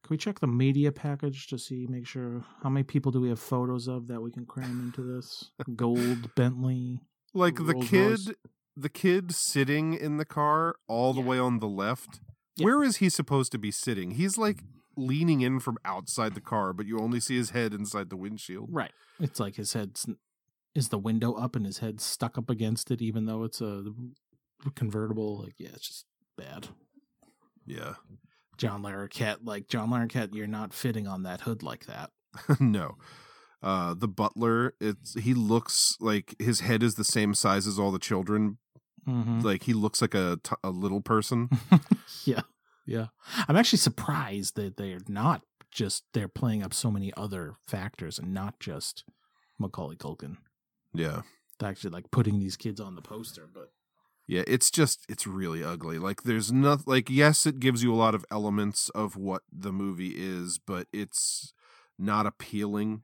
we check the media package to see, make sure how many people do we have photos of that we can cram into this gold Bentley? Like the kid sitting in the car all the way on the left. Yeah. Where is he supposed to be sitting? He's like leaning in from outside the car, but you only see his head inside the windshield. Right. It's like his head's. Is the window up and his head stuck up against it, even though it's a convertible? Like, yeah, it's just bad. Yeah. John Larroquette, you're not fitting on that hood like that. No. The butler, he looks like his head is the same size as all the children. Mm-hmm. Like, he looks like a little person. Yeah. Yeah. I'm actually surprised that they're playing up so many other factors and not just Macaulay Culkin. Yeah. Actually, like, putting these kids on the poster, but yeah, it's really ugly. Like, there's nothing, like, yes, it gives you a lot of elements of what the movie is, but it's not appealing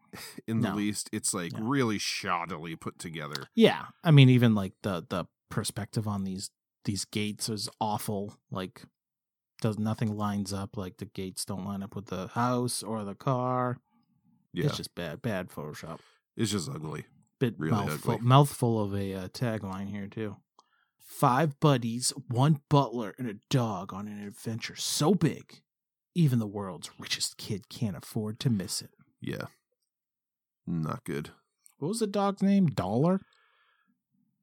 in the least. It's like really shoddily put together. Yeah. I mean, even like the perspective on these gates is awful. Like, nothing lines up. Like, the gates don't line up with the house or the car. Yeah. It's just bad Photoshop. It's just ugly. Mouthful of a tagline here, too. 5 buddies, 1 butler, and a dog on an adventure so big, even the world's richest kid can't afford to miss it. Yeah. Not good. What was the dog's name? Dollar?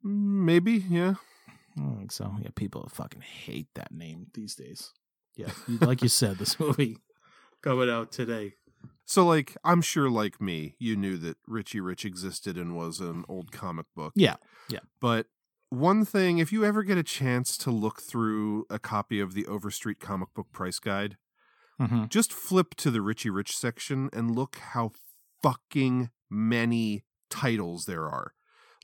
Maybe, yeah. I don't think so. Yeah, people fucking hate that name these days. Yeah, like you said, this movie coming out today. So, like, I'm sure, like me, you knew that Richie Rich existed and was an old comic book. Yeah, yeah. But one thing, if you ever get a chance to look through a copy of the Overstreet comic book price guide, just flip to the Richie Rich section and look how fucking many titles there are.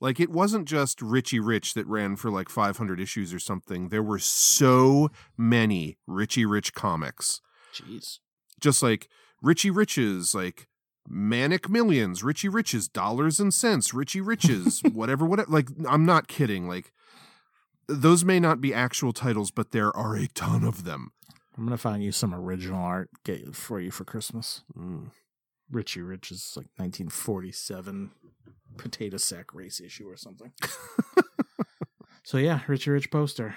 Like, it wasn't just Richie Rich that ran for, like, 500 issues or something. There were so many Richie Rich comics. Jeez. Just like Richie Rich's, like, Manic Millions, Richie Rich's Dollars and Cents, Richie Rich's whatever, like, I'm not kidding. Like, those may not be actual titles, but there are a ton of them. I'm going to find you some original art for you for Christmas. Mm. Richie Rich's, like, 1947 potato sack race issue or something. So, yeah, Richie Rich poster.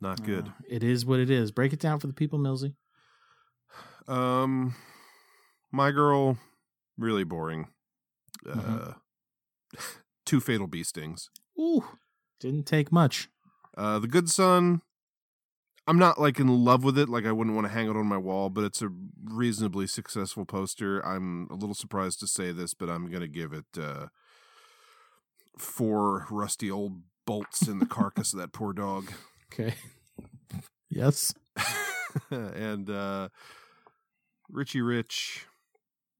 Not good. It is what it is. Break it down for the people, Millsy. My Girl, really boring. Two fatal bee stings. Ooh, didn't take much. The Good Son, I'm not, like, in love with it. Like, I wouldn't want to hang it on my wall, but it's a reasonably successful poster. I'm a little surprised to say this, but I'm going to give it 4 rusty old bolts in the carcass of that poor dog. Okay. Yes. And Richie Rich.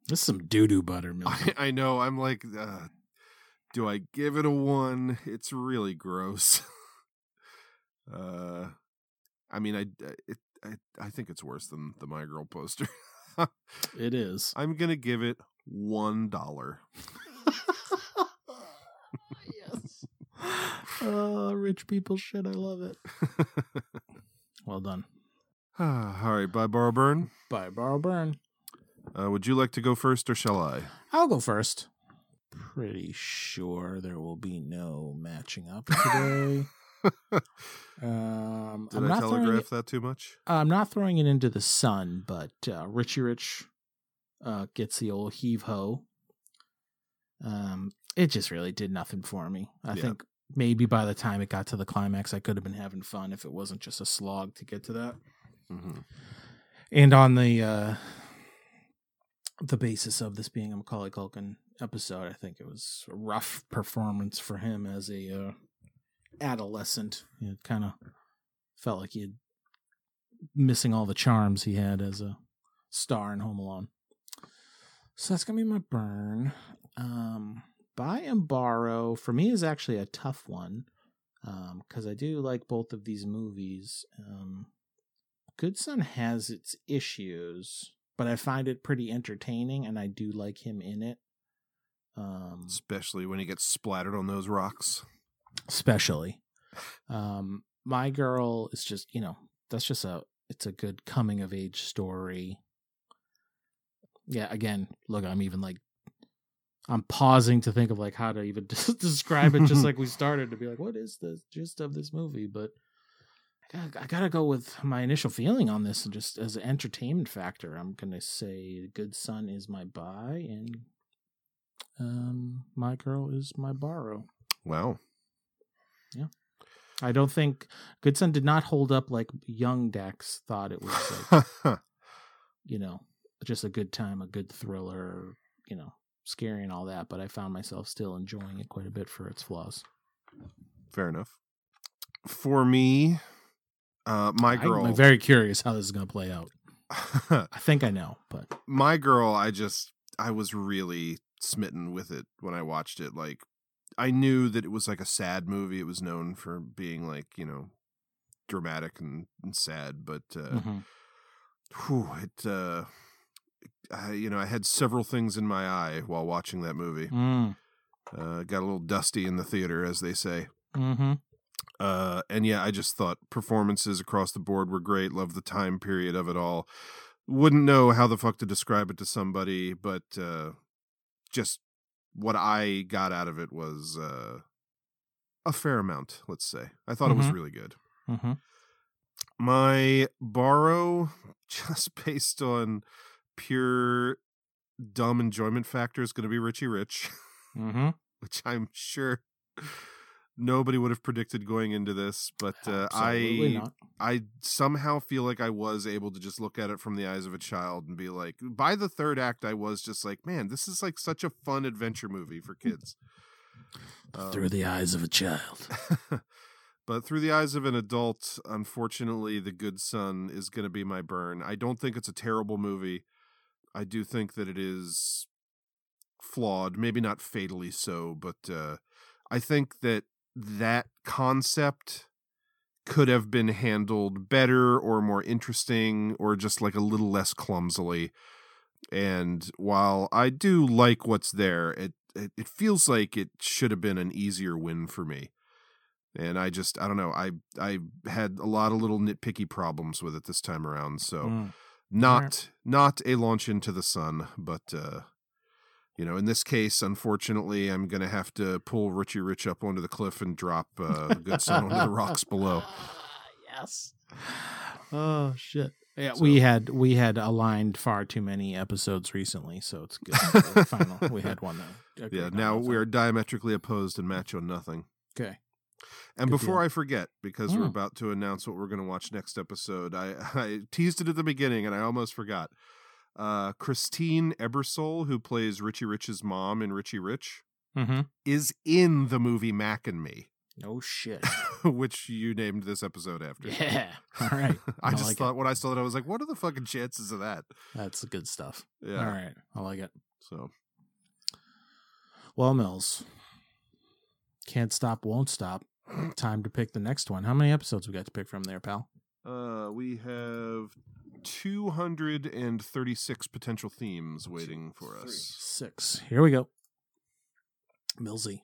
This is some doo-doo butter, Milton. I know. I'm like, do I give it a 1? It's really gross. I mean, I think it's worse than the My Girl poster. It is. I'm going to give it $1. Yes. Oh, rich people shit. I love it. Well done. All right. Bye, Barrow Burn. Bye, Barrow Burn. Would you like to go first, or shall I? I'll go first. Pretty sure there will be no matching up today. Did I telegraph that too much? I'm not throwing it into the sun, but Richie Rich gets the old heave-ho. It just really did nothing for me. I think maybe by the time it got to the climax, I could have been having fun if it wasn't just a slog to get to that. Mm-hmm. And on the basis of this being a Macaulay Culkin episode, I think it was a rough performance for him as a adolescent. It kind of felt like he had missing all the charms he had as a star in Home Alone. So that's going to be my burn. Buy and borrow, for me, is actually a tough one because I do like both of these movies. Good Son has its issues, but I find it pretty entertaining, and I do like him in it. Especially when he gets splattered on those rocks. Especially. My Girl is just, you know, that's just it's a good coming-of-age story. Yeah, again, look, I'm pausing to think of, like, how to even describe it, just like we started, to be like, what is the gist of this movie? But I got to go with my initial feeling on this, and just as an entertainment factor, I'm going to say Good Son is my buy, and My Girl is my borrow. Wow. Yeah. I don't think Good Son did not hold up like young Dax thought it was, like, you know, just a good time, a good thriller, you know, scary and all that, but I found myself still enjoying it quite a bit for its flaws. Fair enough. For me, My Girl. I'm very curious how this is going to play out. I think I know, but My Girl, I was really smitten with it when I watched it. Like, I knew that it was like a sad movie. It was known for being, like, you know, dramatic and sad, but I had several things in my eye while watching that movie. Got a little dusty in the theater, as they say. And yeah, I just thought performances across the board were great. Loved the time period of it all. Wouldn't know how the fuck to describe it to somebody, but just what I got out of it was a fair amount, let's say. I thought it was really good. My borrow, just based on pure dumb enjoyment factor, is going to be Richie Rich, which I'm sure nobody would have predicted going into this, but I somehow feel like I was able to just look at it from the eyes of a child and be like, by the third act, I was just like, man, this is like such a fun adventure movie for kids. Through the eyes of a child. But through the eyes of an adult, unfortunately, The Good Son is going to be my burn. I don't think it's a terrible movie. I do think that it is flawed, maybe not fatally so, but I think that concept could have been handled better or more interesting or just like a little less clumsily. And while I do like what's there, it feels like it should have been an easier win for me. And I don't know. I had a lot of little nitpicky problems with it this time around. So not a launch into the sun, but you know, in this case, unfortunately, I'm going to have to pull Richie Rich up onto the cliff and drop The Good Son onto the rocks below. Yes. Oh shit. Yeah, so we had aligned far too many episodes recently, so it's good. Final, we had one though. Yeah. Now we're diametrically opposed and match on nothing. Okay. And good before deal. I forget, because we're about to announce what we're going to watch next episode, I teased it at the beginning and I almost forgot. Christine Ebersole, who plays Richie Rich's mom in Richie Rich, is in the movie Mac and Me. No shit. Which you named this episode after. Yeah. All right. When I saw it, I was like, what are the fucking chances of that? That's good stuff. Yeah. All right. I like it. So, well, Mills, can't stop, won't stop. Time to pick the next one. How many episodes we got to pick from there, pal? We have 236 potential themes waiting for us. Here we go. Millsy.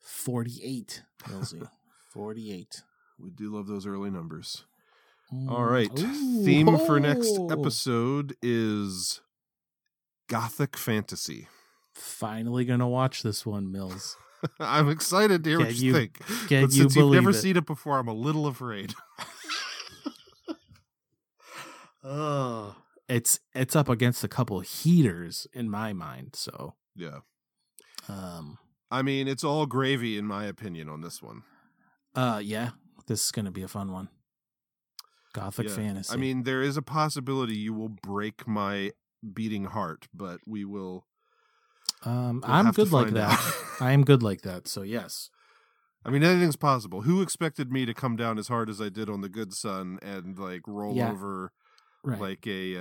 48. Millsy. 48. We do love those early numbers. All right. Ooh. Theme for next episode is Gothic fantasy. Finally gonna watch this one, Mills. I'm excited to hear what you think. But since you've never seen it before, I'm a little afraid. It's up against a couple heaters in my mind, so yeah. I mean, it's all gravy in my opinion on this one. Yeah, this is gonna be a fun one. Gothic fantasy. I mean, there is a possibility you will break my beating heart, but we will. I'm good like that. I am good like that. So yes, I mean, anything's possible. Who expected me to come down as hard as I did on The Good Son and like roll over like a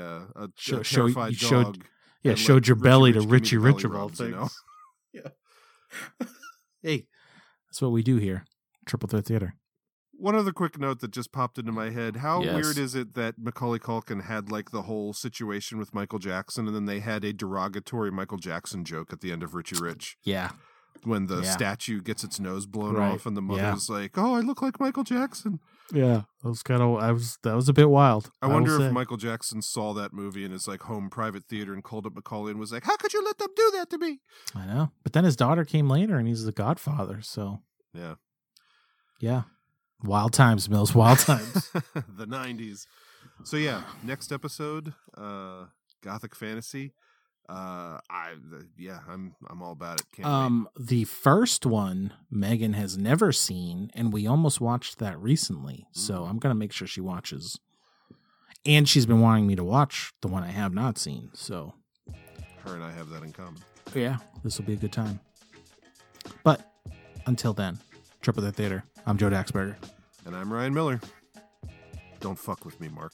terrified dog? Yeah, and, showed like, your belly to Richie Rich of all things. You know? Yeah. Hey, that's what we do here, Triple Threat Theater. One other quick note that just popped into my head. How weird is it that Macaulay Culkin had like the whole situation with Michael Jackson and then they had a derogatory Michael Jackson joke at the end of Richie Rich? Yeah. When the statue gets its nose blown off and the mother's like, "Oh, I look like Michael Jackson." Yeah. That was a bit wild. I wonder if Michael Jackson saw that movie in his like home private theater and called up Macaulay and was like, "How could you let them do that to me?" I know. But then his daughter came later and he's the godfather, so. Yeah. Yeah. Wild times, Mills. Wild times. The 90s. So yeah, next episode, Gothic Fantasy. I'm all about it. Can't wait. The first one Megan has never seen, and we almost watched that recently. Mm-hmm. So I'm gonna make sure she watches. And she's been wanting me to watch the one I have not seen. So her and I have that in common. Yeah, this will be a good time. But until then, Triple Threat Theater. I'm Jody Axberger. And I'm Ryan Miller. Don't fuck with me, Mark.